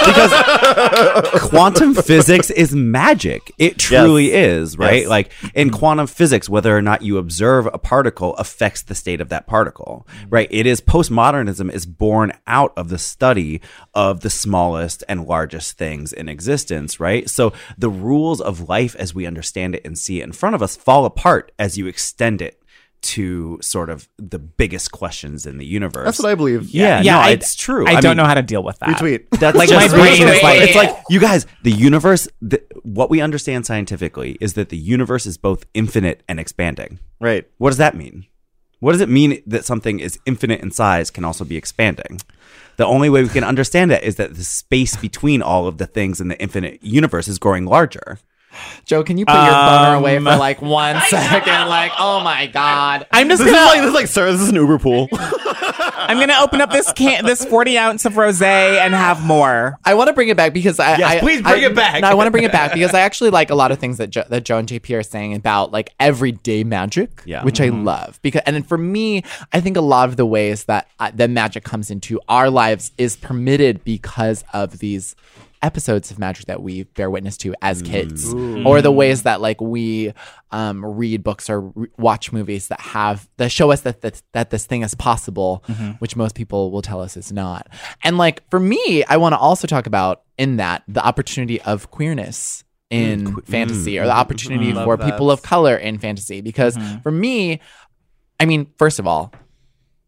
Because quantum physics is magic. It truly yes. is, right? Yes. Like, in quantum physics, whether or not you observe a particle affects the state of that particle, right? It is... Postmodernism is born out of the study of the smallest and largest things in existence, right? So the rules of life as we understand it and see it in front of us fall apart as you extend it to sort of the biggest questions in the universe. That's what I believe. Yeah, yeah, no, I, it's true. I, I don't mean, know how to deal with that. Retweet. That's like my brain is like, it's like, you guys, the universe, the, what we understand scientifically is that the universe is both infinite and expanding. Right. What does that mean? What does it mean that something is infinite in size can also be expanding? The only way we can understand that is that the space between all of the things in the infinite universe is growing larger. Joe, can you put um, your boner away for like one I second? Know. Like, oh my god! I'm just this gonna is like this. Is like, sir, this is an Uber pool. I'm gonna open up this can, this forty ounce of rosé, and have more. I want to bring it back because I, yes, I please bring I, it back. No, I want to bring it back because I actually like a lot of things that jo- that Joe and J P are saying about like everyday magic, yeah. which mm-hmm. I love. Because and for me, I think a lot of the ways that uh, the magic comes into our lives is permitted because of these episodes of magic that we bear witness to as kids, Ooh. or the ways that like we um, read books or re- watch movies that have that show us that that, that this thing is possible, mm-hmm. which most people will tell us is not. And like for me, I want to also talk about in that the opportunity of queerness in mm, que- fantasy, mm, or the opportunity for that. people of color in fantasy. Because mm-hmm. for me, I mean, first of all,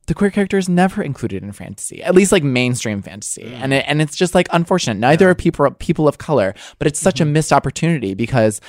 the queer character is never included in fantasy, at least like mainstream fantasy. Mm. And it, and it's just like unfortunate. Neither yeah. are people people of color, but it's such mm-hmm. a missed opportunity because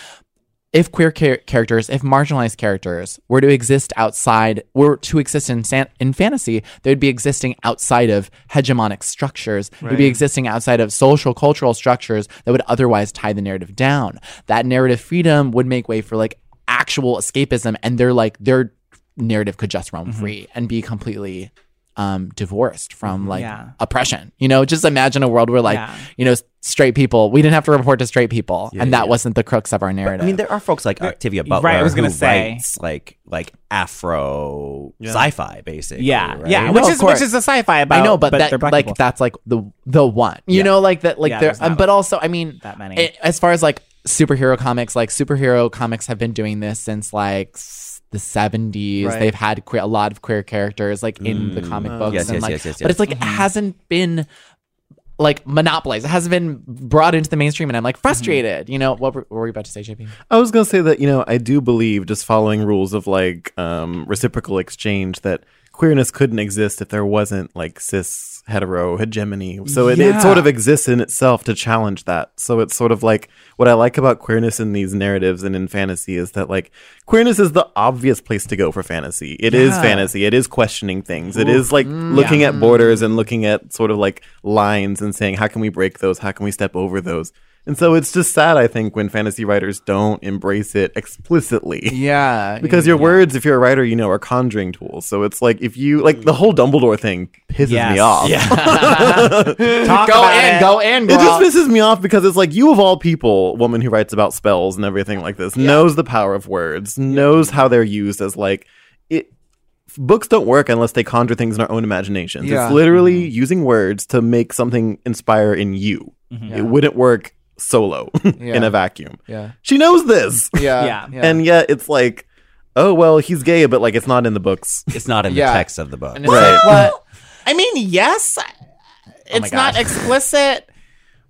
if queer char- characters, if marginalized characters were to exist outside, were to exist in san- in fantasy, they'd be existing outside of hegemonic structures. Right. They'd be existing outside of social, cultural structures that would otherwise tie the narrative down. That narrative freedom would make way for like actual escapism, and they're like their narrative could just roam mm-hmm. free and be completely um, divorced from like yeah. oppression. You know, just imagine a world where like yeah. you know. straight people, we didn't have to report to straight people, yeah, and that yeah. wasn't the crux of our narrative. But, I mean, there are folks like Octavia Butler, right? I was gonna say, writes, like like Afro yeah. sci-fi, basically. Yeah, right? yeah, which no, is which is a sci-fi about. I know, but, but that, like people. That's like the the one, you yeah. know, like that, like yeah, there. Um, but also, I mean, that many. It, as far as like superhero comics, like superhero comics have been doing this since like the seventies. Right. They've had que- a lot of queer characters like in mm. the comic books, yes, and yes, like, yes, yes, yes. but it's like mm-hmm. it hasn't been. Like monopolized, it hasn't been brought into the mainstream, and I'm like frustrated. Mm-hmm. You know, what were, what were you about to say, J P? I was gonna say that, you know, I do believe, just following rules of like um, reciprocal exchange, that queerness couldn't exist if there wasn't like cis hetero hegemony. So it, yeah. it sort of exists in itself to challenge that. So it's sort of like what I like about queerness in these narratives and in fantasy is that like queerness is the obvious place to go for fantasy. It yeah. is fantasy. It is questioning things. Ooh. It is like mm, looking yeah. at borders and looking at sort of like lines and saying, how can we break those? How can we step over those? And so it's just sad, I think, when fantasy writers don't embrace it explicitly. Yeah. Because your yeah. words, if you're a writer, you know, are conjuring tools. So it's like if you, like the whole Dumbledore thing pisses yes. me off. Yeah. Talk go about in, it. Go in, go It out. Just pisses me off because it's like, you of all people, woman who writes about spells and everything like this, yeah. knows the power of words, knows how they're used as like, it. Books don't work unless they conjure things in our own imaginations. Yeah. It's literally mm-hmm. using words to make something inspire in you. Mm-hmm. Yeah. It wouldn't work solo yeah. in a vacuum. Yeah. She knows this. Yeah. yeah. yeah. And yet it's like, oh, well, he's gay, but like it's not in the books. It's not in yeah. the text of the book. Right. Like, well, I mean, yes, it's oh not explicit,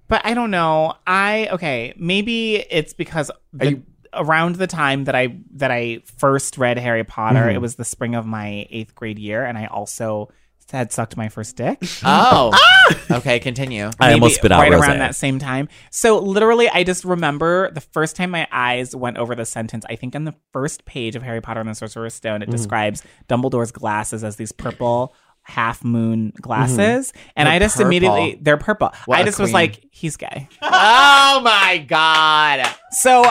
but I don't know. I, okay, maybe it's because the, you, around the time that I, that I first read Harry Potter, mm-hmm. it was the spring of my eighth grade year. And I also had sucked my first dick. Oh. Ah! Okay, continue. Maybe I almost spit out right Rose. Around that same time. So literally, I just remember the first time my eyes went over the sentence, I think on the first page of Harry Potter and the Sorcerer's Stone, it mm. describes Dumbledore's glasses as these purple half moon glasses. Mm. And they're I just purple. immediately, they're purple. What I just was like, he's gay. Oh my God. So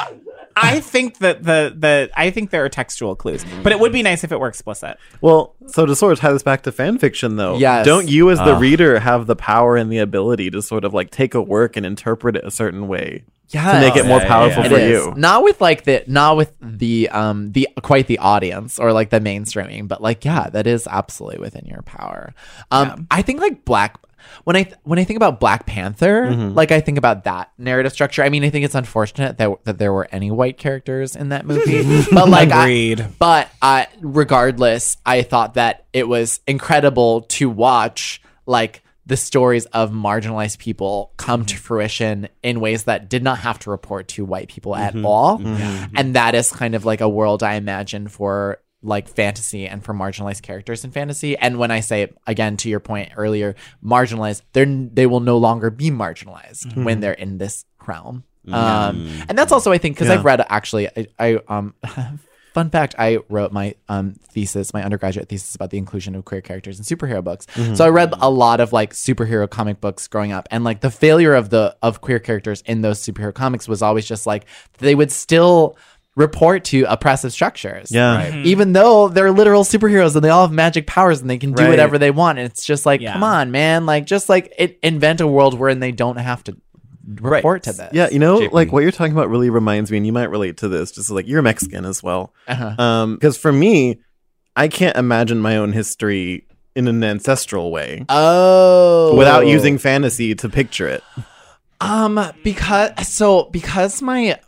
I think that the the I think there are textual clues, but it would be nice if it were explicit. Well, so to sort of tie this back to fan fiction, though, yes. don't you as the uh. reader have the power and the ability to sort of like take a work and interpret it a certain way? Yes. To make it more powerful yeah, yeah, yeah. for you. Not with like the not with the um the quite the audience or like the mainstreaming, but like yeah, that is absolutely within your power. Um yeah. I think like Black when I th- when I think about Black Panther, mm-hmm. like I think about that narrative structure. I mean, I think it's unfortunate that w- that there were any white characters in that movie. But like Agreed. I, but uh regardless, I thought that it was incredible to watch like the stories of marginalized people come to fruition in ways that did not have to report to white people at mm-hmm, all. Mm-hmm. And that is kind of like a world I imagine for like fantasy and for marginalized characters in fantasy. And when I say, again, to your point earlier, marginalized, they're, they will no longer be marginalized mm-hmm. when they're in this realm. Mm-hmm. Um, and that's also, I think, because yeah. I've read actually, I, I um. Fun fact, I wrote my um, thesis, my undergraduate thesis about the inclusion of queer characters in superhero books. Mm-hmm. So I read a lot of like superhero comic books growing up, and like the failure of the of queer characters in those superhero comics was always just like they would still report to oppressive structures. Yeah. Right? Mm-hmm. Even though they're literal superheroes and they all have magic powers and they can do right. whatever they want. And it's just like, yeah. come on, man. Like just like it, invent a world wherein they don't have to report right. to this. Yeah, you know, J P. Like what you're talking about really reminds me, and you might relate to this, just like you're Mexican as well. Uh-huh. Um, because for me, I can't imagine my own history in an ancestral way. Oh. Without using fantasy to picture it. Um, because so because my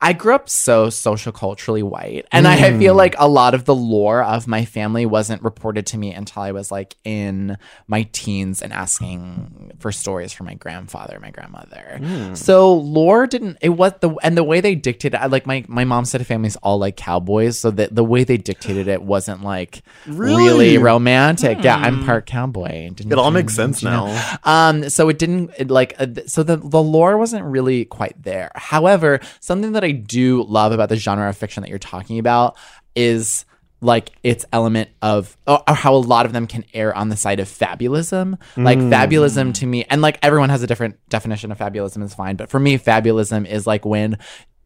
I grew up so socioculturally white, and mm. I feel like a lot of the lore of my family wasn't reported to me until I was like in my teens and asking for stories from my grandfather, my grandmother. Mm. So lore didn't, it was the, and the way they dictated, I like my, my mom's side of family's all like cowboys. So that the way they dictated it wasn't like really, really romantic. Mm. Yeah. I'm part cowboy. Didn't it all you, makes sense now. Know? Um, so it didn't it like, uh, so the, the lore wasn't really quite there. However, something that that I do love about the genre of fiction that you're talking about is like its element of or how a lot of them can err on the side of fabulism. Like mm. fabulism to me, and like everyone has a different definition of fabulism, is fine. But for me, fabulism is like when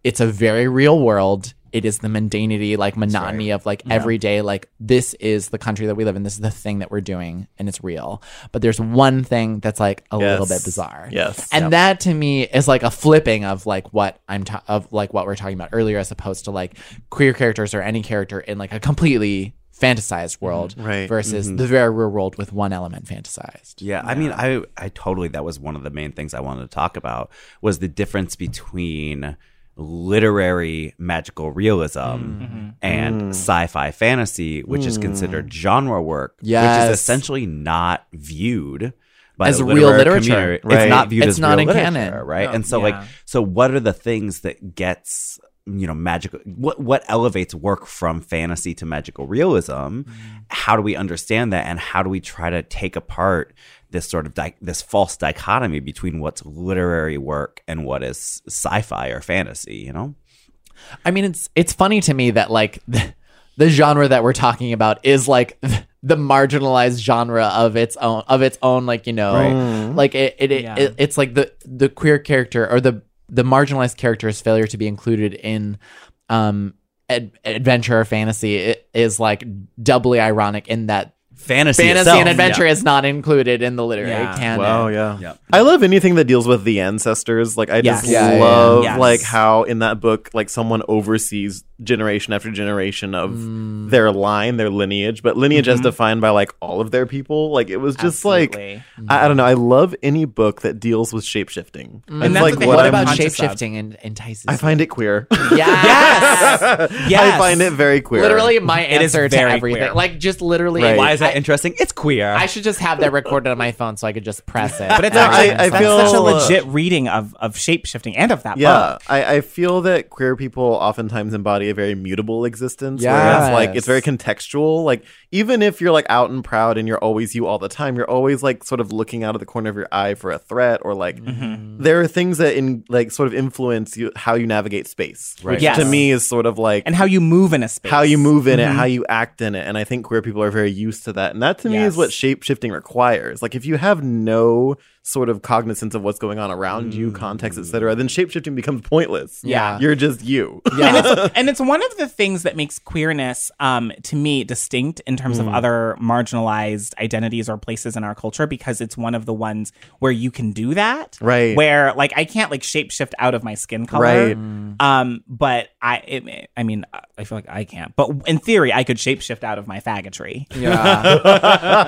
it's a very real world. It is the mundanity, like monotony right. of like yeah. every day. Like this is the country that we live in. This is the thing that we're doing, and it's real. But there's one thing that's like a yes. little bit bizarre. Yes, and yep. that to me is like a flipping of like what I'm ta- of like what we were talking about earlier, as opposed to like queer characters or any character in like a completely fantasized world right. versus mm-hmm. the very real world with one element fantasized. Yeah, yeah. I mean, I I totally that was one of the main things I wanted to talk about was the difference between literary magical realism mm-hmm. and mm. sci-fi fantasy, which mm. is considered genre work, yes. which is essentially not viewed by as the real literature. Right? It's not viewed it's as not real in literature, canon. Right? No, and so, yeah. like, so what are the things that gets you know magical? What what elevates work from fantasy to magical realism? Mm. How do we understand that, and how do we try to take apart this sort of di- this false dichotomy between what's literary work and what is sci-fi or fantasy, you know? I mean, it's it's funny to me that like the, the genre that we're talking about is like the marginalized genre of its own of its own like, you know, right. like it, it, it, yeah. it it's like the the queer character or the the marginalized character's failure to be included in um ad- adventure or fantasy it is like doubly ironic in that Fantasy, Fantasy itself. and adventure yeah. is not included in the literary yeah. canon. Wow, yeah. Yep. I love anything that deals with the ancestors. Like, I just yes. yeah, love yeah, yeah. like yes. how in that book, like someone oversees generation after generation of mm. their line, their lineage, but lineage mm-hmm. as defined by like all of their people. Like it was just Absolutely. like, mm. I, I don't know. I love any book that deals with shapeshifting. Mm. And that's like, what, they, what, what about shapeshifting and entices? I find it queer. Yes. yes. yes. I find it very queer. Literally my answer to everything. Queer. Like just literally. Right. Why is that interesting? It's queer. I should just have that recorded on my phone so I could just press it. But it's actually I, I that's feel, such a legit reading of, of shape-shifting and of that yeah, book. Yeah, I, I feel that queer people oftentimes embody a very mutable existence. Yes. Where it's like, it's very contextual. Like, even if you're like out and proud and you're always you all the time, you're always like sort of looking out of the corner of your eye for a threat or like, mm-hmm. there are things that in like sort of influence you, how you navigate space. Right. Which yes. to me is sort of like... And how you move in a space. How you move in mm-hmm. it, how you act in it. And I think queer people are very used to that. That. And that to yes. me is what shape-shifting requires. Like if you have no sort of cognizance of what's going on around mm. you, context, et cetera, then shape-shifting becomes pointless. Yeah. You're just you. Yeah. And, it's, and it's one of the things that makes queerness, um, to me, distinct in terms mm. of other marginalized identities or places in our culture, because it's one of the ones where you can do that. Right. Where, like, I can't, like, shape-shift out of my skin color. Right. Mm. Um, but I, it, I mean, I feel like I can't. But in theory, I could shape-shift out of my faggotry. Yeah.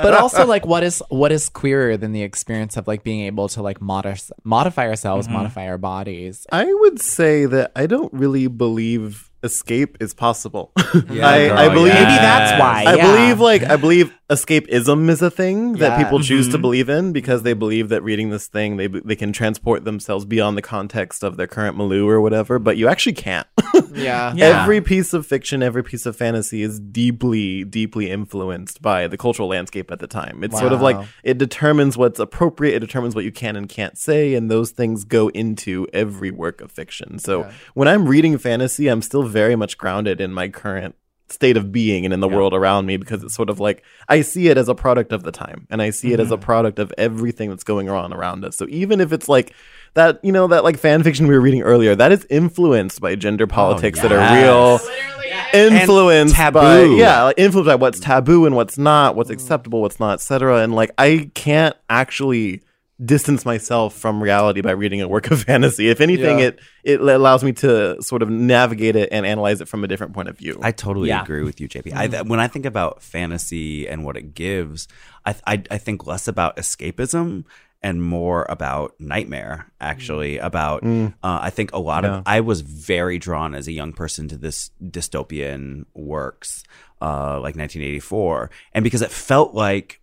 But also, like, what is what is queerer than the experience of, like, being being able to like mod- modify ourselves, mm-hmm. modify our bodies. I would say that I don't really believe escape is possible. Yeah, I, girl, I believe yes. maybe that's why. I yeah. believe like I believe escapism is a thing that yeah. people choose mm-hmm. to believe in because they believe that reading this thing they they can transport themselves beyond the context of their current milieu or whatever. But you actually can't. yeah. yeah. Every piece of fiction, every piece of fantasy is deeply, deeply influenced by the cultural landscape at the time. It's wow. sort of like it determines what's appropriate. It determines what you can and can't say, and those things go into every work of fiction. So yeah. when I'm reading fantasy, I'm still very much grounded in my current state of being and in the yeah. world around me because it's sort of like I see it as a product of the time and I see mm-hmm. it as a product of everything that's going on around us. So even if it's like that, you know, that like fan fiction we were reading earlier, that is influenced by gender politics oh, yes. that are real. Literally. Influenced and by yeah, like, influenced by what's taboo and what's not, what's acceptable, what's not, et cetera. And like I can't actually distance myself from reality by reading a work of fantasy. If anything, yeah. it it allows me to sort of navigate it and analyze it from a different point of view. I totally yeah. agree with you, J P. I, th- when I think about fantasy and what it gives, I, th- I I think less about escapism and more about nightmare, actually. Mm. About, mm. Uh, I think a lot yeah. of, I was very drawn as a young person to this dystopian works, uh, like nineteen eighty-four. And because it felt like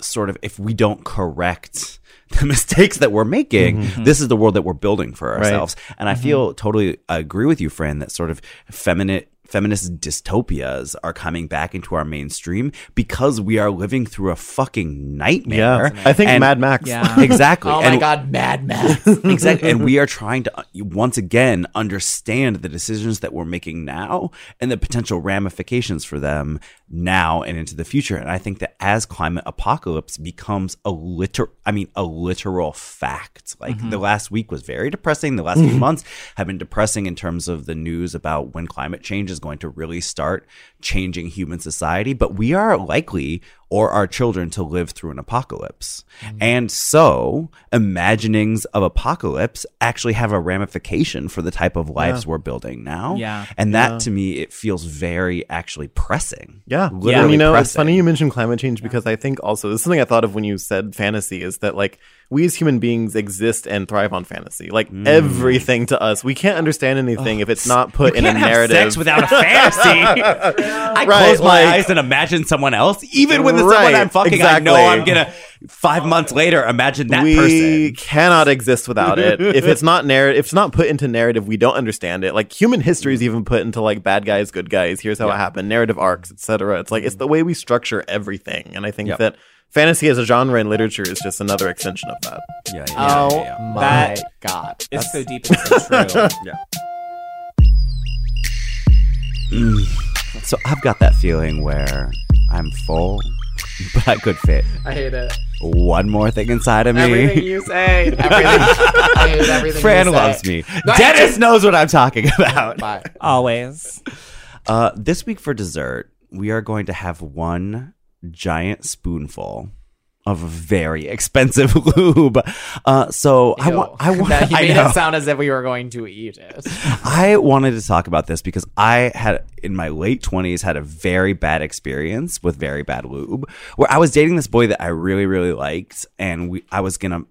sort of if we don't correct the mistakes that we're making, mm-hmm. this is the world that we're building for ourselves. Right. And I mm-hmm. feel totally I agree with you, Fran, that sort of feminine feminist dystopias are coming back into our mainstream because we are living through a fucking nightmare. Yeah. I think and, Mad Max. Yeah. Exactly. Oh my and, God, Mad Max. Exactly. And we are trying to, once again, understand the decisions that we're making now and the potential ramifications for them now and into the future. And I think that as climate apocalypse becomes a liter- I mean, a literal fact, like mm-hmm. the last week was very depressing. The last few months have been depressing in terms of the news about when climate change is going to really start changing human society. But we are likely, or our children, to live through an apocalypse. Mm-hmm. And so imaginings of apocalypse actually have a ramification for the type of lives yeah. we're building now. Yeah. And that yeah. to me, it feels very actually pressing. Yeah. Literally yeah. You know, pressing. It's funny you mentioned climate change yeah. because I think also, this is something I thought of when you said fantasy, is that like we as human beings exist and thrive on fantasy. Like mm. everything to us, we can't understand anything oh, if it's not put in a narrative. You can't have sex without a fantasy. I right, close my like, eyes and imagine someone else, even when Right, someone I'm fucking, exactly. I know I'm gonna five months later imagine that we person. We cannot exist without it. If it's not narrative, if it's not put into narrative, we don't understand it. Like human history is even put into like bad guys, good guys. Here's how yeah. it happened, narrative arcs, et cetera. It's like it's the way we structure everything, and I think yep. that fantasy as a genre in literature is just another extension of that. Yeah. yeah, yeah oh yeah, yeah. my that, God, it's that's so deep and so true. yeah. Mm. So I've got that feeling where I'm full. But I could fit. I hate it. One more thing inside of me. Everything you say. Everything. I hate everything Fran you say. Fran loves me. No, Dennis knows what I'm talking about. Bye. Always. Uh, this week for dessert, we are going to have one giant spoonful of very expensive lube. Uh, so Ew. I want. I want. That he made it sound as if we were going to eat it. I wanted to talk about this because I had, in my late twenties, had a very bad experience with very bad lube, where I was dating this boy that I really, really liked, and we, I was gonna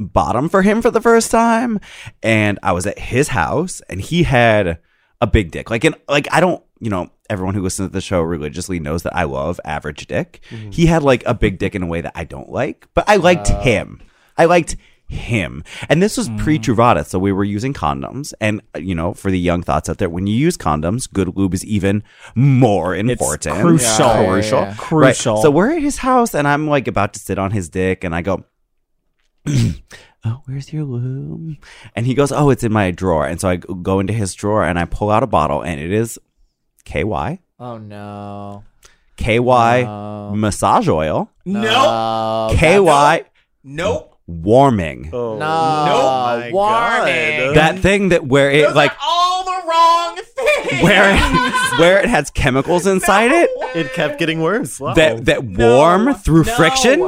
bottom for him for the first time, and I was at his house, and he had a big dick, like, and like I don't, you know. Everyone who listens to the show religiously knows that I love average dick. Mm-hmm. He had like a big dick in a way that I don't like, but I liked uh. him. I liked him. And this was mm. pre-Truvada, so we were using condoms. And, you know, for the young thoughts out there, when you use condoms, good lube is even more important. It's crucial. Yeah, crucial. Yeah, yeah. Crucial. Right. So we're at his house, and I'm like about to sit on his dick, and I go... Oh, where's your lube? And he goes, oh, it's in my drawer. And so I go into his drawer, and I pull out a bottle, and it is... K Y. Oh, no. K Y no. massage oil. No. Nope. K Y. Nope. Warming. Oh, no. Nope. Warming. God. That thing that where it Those like. Are all the wrong things. Where it, where it has chemicals inside no. it. It kept getting worse. Wow. That that no. warm through no. friction.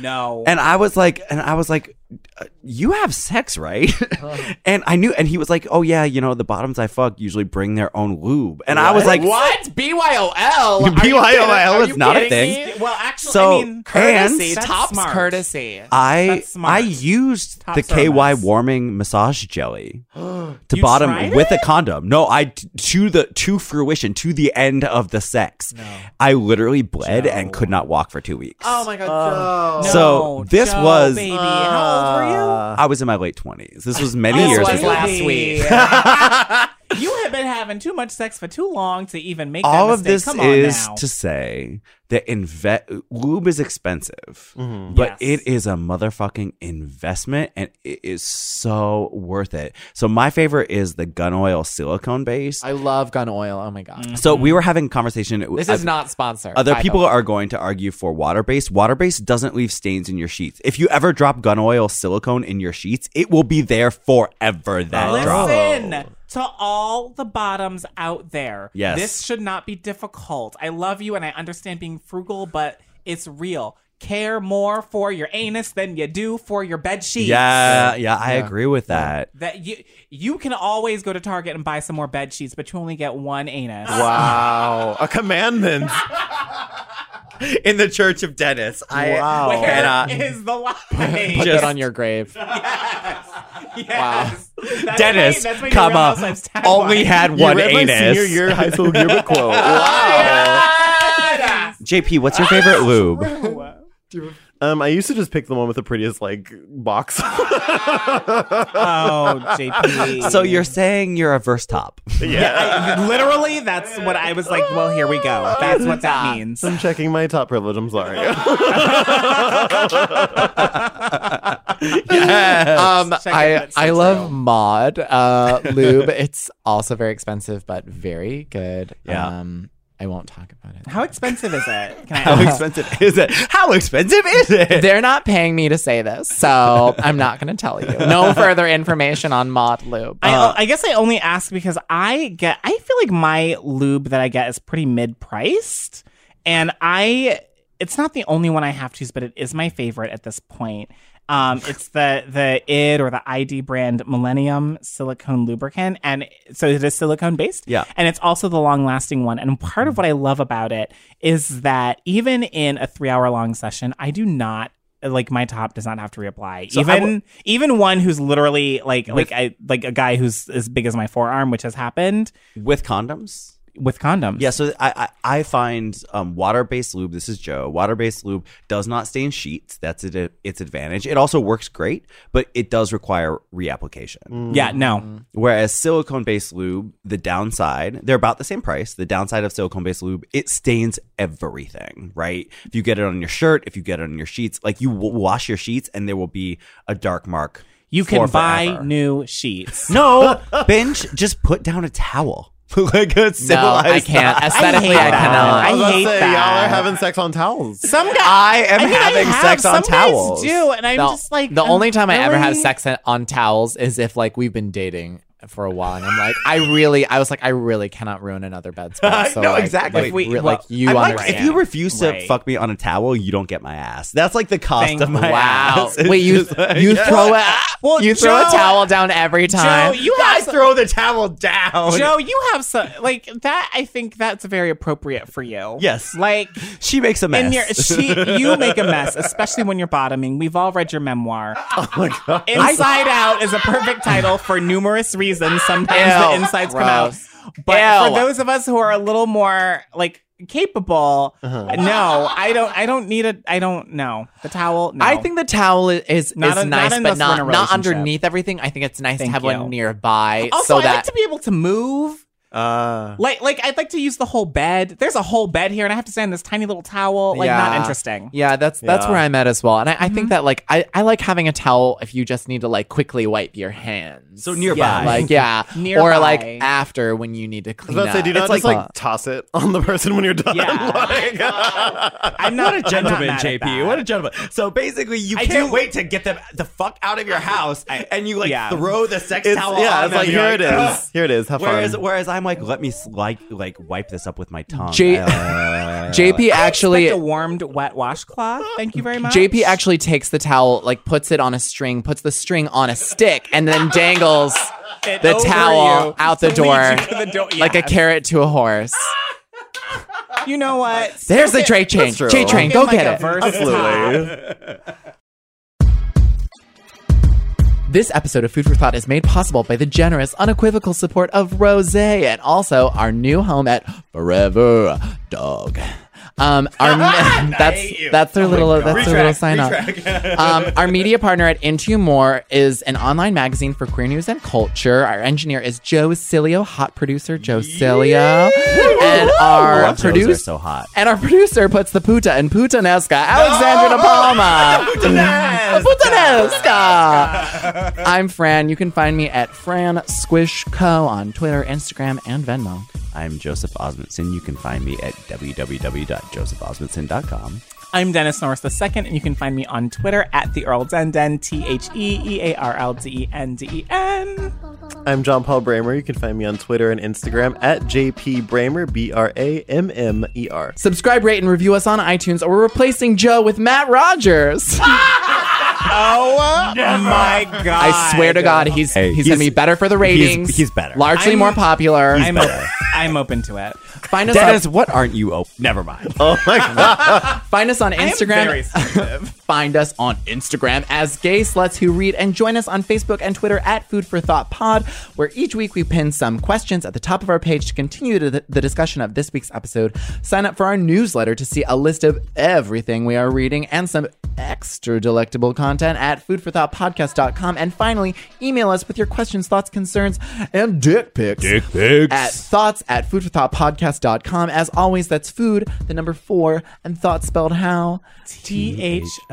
No. And I was like, and I was like, you have sex, right? Huh. And I knew, and he was like, oh yeah, you know, the bottoms I fuck usually bring their own lube. And what? I was like, what? B Y O L? B Y O L is not a thing. Me? Well, actually, so, I mean, courtesy, top courtesy. I, I used top the service. K Y warming massage jelly to you bottom with it? A condom. No, I, to the, to fruition, to the end of the sex. No. I literally bled Joe. and could not walk for two weeks. Oh my God, uh, Joe. So no, this Joe, was, baby. Uh, How For you? I was in my late twenties. This was many this years was ago. Last week. You have been having too much sex for too long to even make all that of this. Come is to say that inve- lube is expensive, mm-hmm. but yes. it is a motherfucking investment, and it is so worth it. So my favorite is the Gun Oil silicone base. I love Gun Oil. Oh my God. Mm-hmm. So we were having a conversation. This I've, is not sponsored. Other people are going to argue for water based. Water based doesn't leave stains in your sheets. If you ever drop Gun Oil silicone in your sheets, it will be there forever. That oh. drop. Listen. To all the bottoms out there, yes. this should not be difficult. I love you and I understand being frugal, but it's real. Care more for your anus than you do for your bed sheets. Yeah, yeah, I yeah. agree with that. That you you can always go to Target and buy some more bed sheets, but you only get one anus. Wow, a commandment. In the Church of Dennis. I wow. Where cannot is the line? Put just, that on your grave. Yes. Yes. Wow. That's Dennis, my, comma, only had one you read anus. My senior year high school yearbook quote. Wow. Yes. J P, what's your favorite lube? Um, I used to just pick the one with the prettiest, like, box. Oh, J P. So you're saying you're a verse top. Yeah. yeah I, literally, that's what I was like, well, here we go. That's what that means. I'm checking my top privilege. I'm sorry. Yes. Um, I, I love Mod uh, lube. It's also very expensive, but very good. Yeah. Um, I won't talk about it. How expensive is it? Can I How ask? expensive is it? How expensive is it? They're not paying me to say this, so I'm not going to tell you. No further information on Mod lube. I, uh, I guess I only ask because I get. I feel like my lube that I get is pretty mid-priced, and I. It's not the only one I have to use, but it is my favorite at this point. Um, it's the the I D or the I D brand Millennium Silicone Lubricant. And so it is silicone based. Yeah. And it's also the long lasting one. And part of what I love about it is that even in a three hour long session, I do not like my top does not have to reapply. So even w- even one who's literally like with, like I like a guy who's as big as my forearm, which has happened. With condoms? With condoms. Yeah, so I I, I find um, water-based lube, this is Joe, water-based lube does not stain sheets. That's it, its advantage. It also works great, but it does require reapplication. Mm. Yeah, no. Whereas silicone-based lube, the downside, they're about the same price. The downside of silicone-based lube, it stains everything, right? If you get it on your shirt, if you get it on your sheets, like you will wash your sheets and there will be a dark mark. You can for buy forever. new sheets. No, binge, just put down a towel. Like a no, I can't. Style. Aesthetically, I, I cannot. I, I hate say, that. Y'all are having sex on towels. Some guys, I am I having I sex on Some towels. Guys do, and I'm the, just like the I'm only time really... I ever have sex on towels is if like we've been dating for a while, and I'm like, I really, I was like, I really cannot ruin another bed spot. So no, like, exactly. Like, we, re- well, like you I'm understand. Like, if you refuse to right. fuck me on a towel, you don't get my ass. That's like the cost Thank of my wow. ass. It's Wait, you like, you yeah. throw it. Well, you throw Joe, a towel down every time. Joe, you guys some, throw the towel down. Joe, you have some like that. I think that's very appropriate for you. Yes, like she makes a mess. Your, she, you make a mess, especially when you're bottoming. We've all read your memoir. Oh my god! Inside Out is a perfect title for numerous reasons. Sometimes Ew, the insides gross. come out, but Ew. for those of us who are a little more like. capable uh-huh. no i don't i don't need a i don't know the towel no. I think the towel is is not a, nice not but not not underneath everything. I think it's nice Thank to have you. one nearby also, so I that like to be able to move uh like like I'd like to use the whole bed. There's a whole bed here and I have to stand in this tiny little towel. Like yeah. not interesting. Yeah, that's that's yeah. where I'm at as well. And I, I mm-hmm. think that like I, I like having a towel if you just need to like quickly wipe your hands. So nearby. Yeah, like yeah. nearby. Or like after when you need to clean up. Say, do you not it's just like, like uh, toss it on the person when you're done. Yeah. Like, uh, I'm not a gentleman, not J P. What a gentleman. So basically you I can't do, wait to get them the fuck out of your house I, and you like yeah. throw the sex it's, towel yeah, on it's them. Like, here it is. Uh, here it is. Have fun. Whereas whereas I I'm like, let me like like wipe this up with my tongue. J- uh, J P actually I expect a warmed wet washcloth. Thank you very much. J P actually takes the towel, like puts it on a string, puts the string on a stick, and then dangles it the towel you. out the door, the door. Yes. Like a carrot to a horse. You know what? There's so the J train. J train, go get, like get it. Absolutely. This episode of Food for Thought is made possible by the generous, unequivocal support of Rosé and also our new home at Forever Dog. Um, our that's that's their oh little that's retract, their little sign retract. Up. Um, our media partner at Into More is an online magazine for queer news and culture. Our engineer is Joe Cilio, hot producer Joe Cilio, yeah. and our producer so hot. And our producer puts the puta and putanesca Alexandra De Palma. Putanesca. Putanesca. I'm Fran. You can find me at Fran Squish Co on Twitter, Instagram, and Venmo. I'm Joseph Osmondson. You can find me at w w w dot joseph osmondson dot com. I'm Dennis Norris the Second, and you can find me on Twitter at the Earl Denden, T H E E A R L D E N D E N. I'm John Paul Brammer. You can find me on Twitter and Instagram at J P Brammer, B R A M M E R. Subscribe, rate, and review us on iTunes, or we're replacing Joe with Matt Rogers. Oh Never. my god! I swear to God, he's hey, he's, he's gonna be better for the ratings. He's, he's better, largely I'm, more popular. I'm, better. Op- I'm open to it. Find us, Dennis. On- what aren't you? Op- Never mind. Oh my god! Find us on Instagram. I am very sensitive. find us on Instagram as Gay Sluts Who Read, and join us on Facebook and Twitter at Food for Thought Pod, where each week we pin some questions at the top of our page to continue to th- the discussion of this week's episode. Sign up for our newsletter to see a list of everything we are reading and some extra delectable content at food for thought podcast dot com. And finally, email us with your questions, thoughts, concerns, and dick pics. Dick pics. At thoughts at food for thought podcast dot com. As always, that's food, the number four, and thought spelled how? T H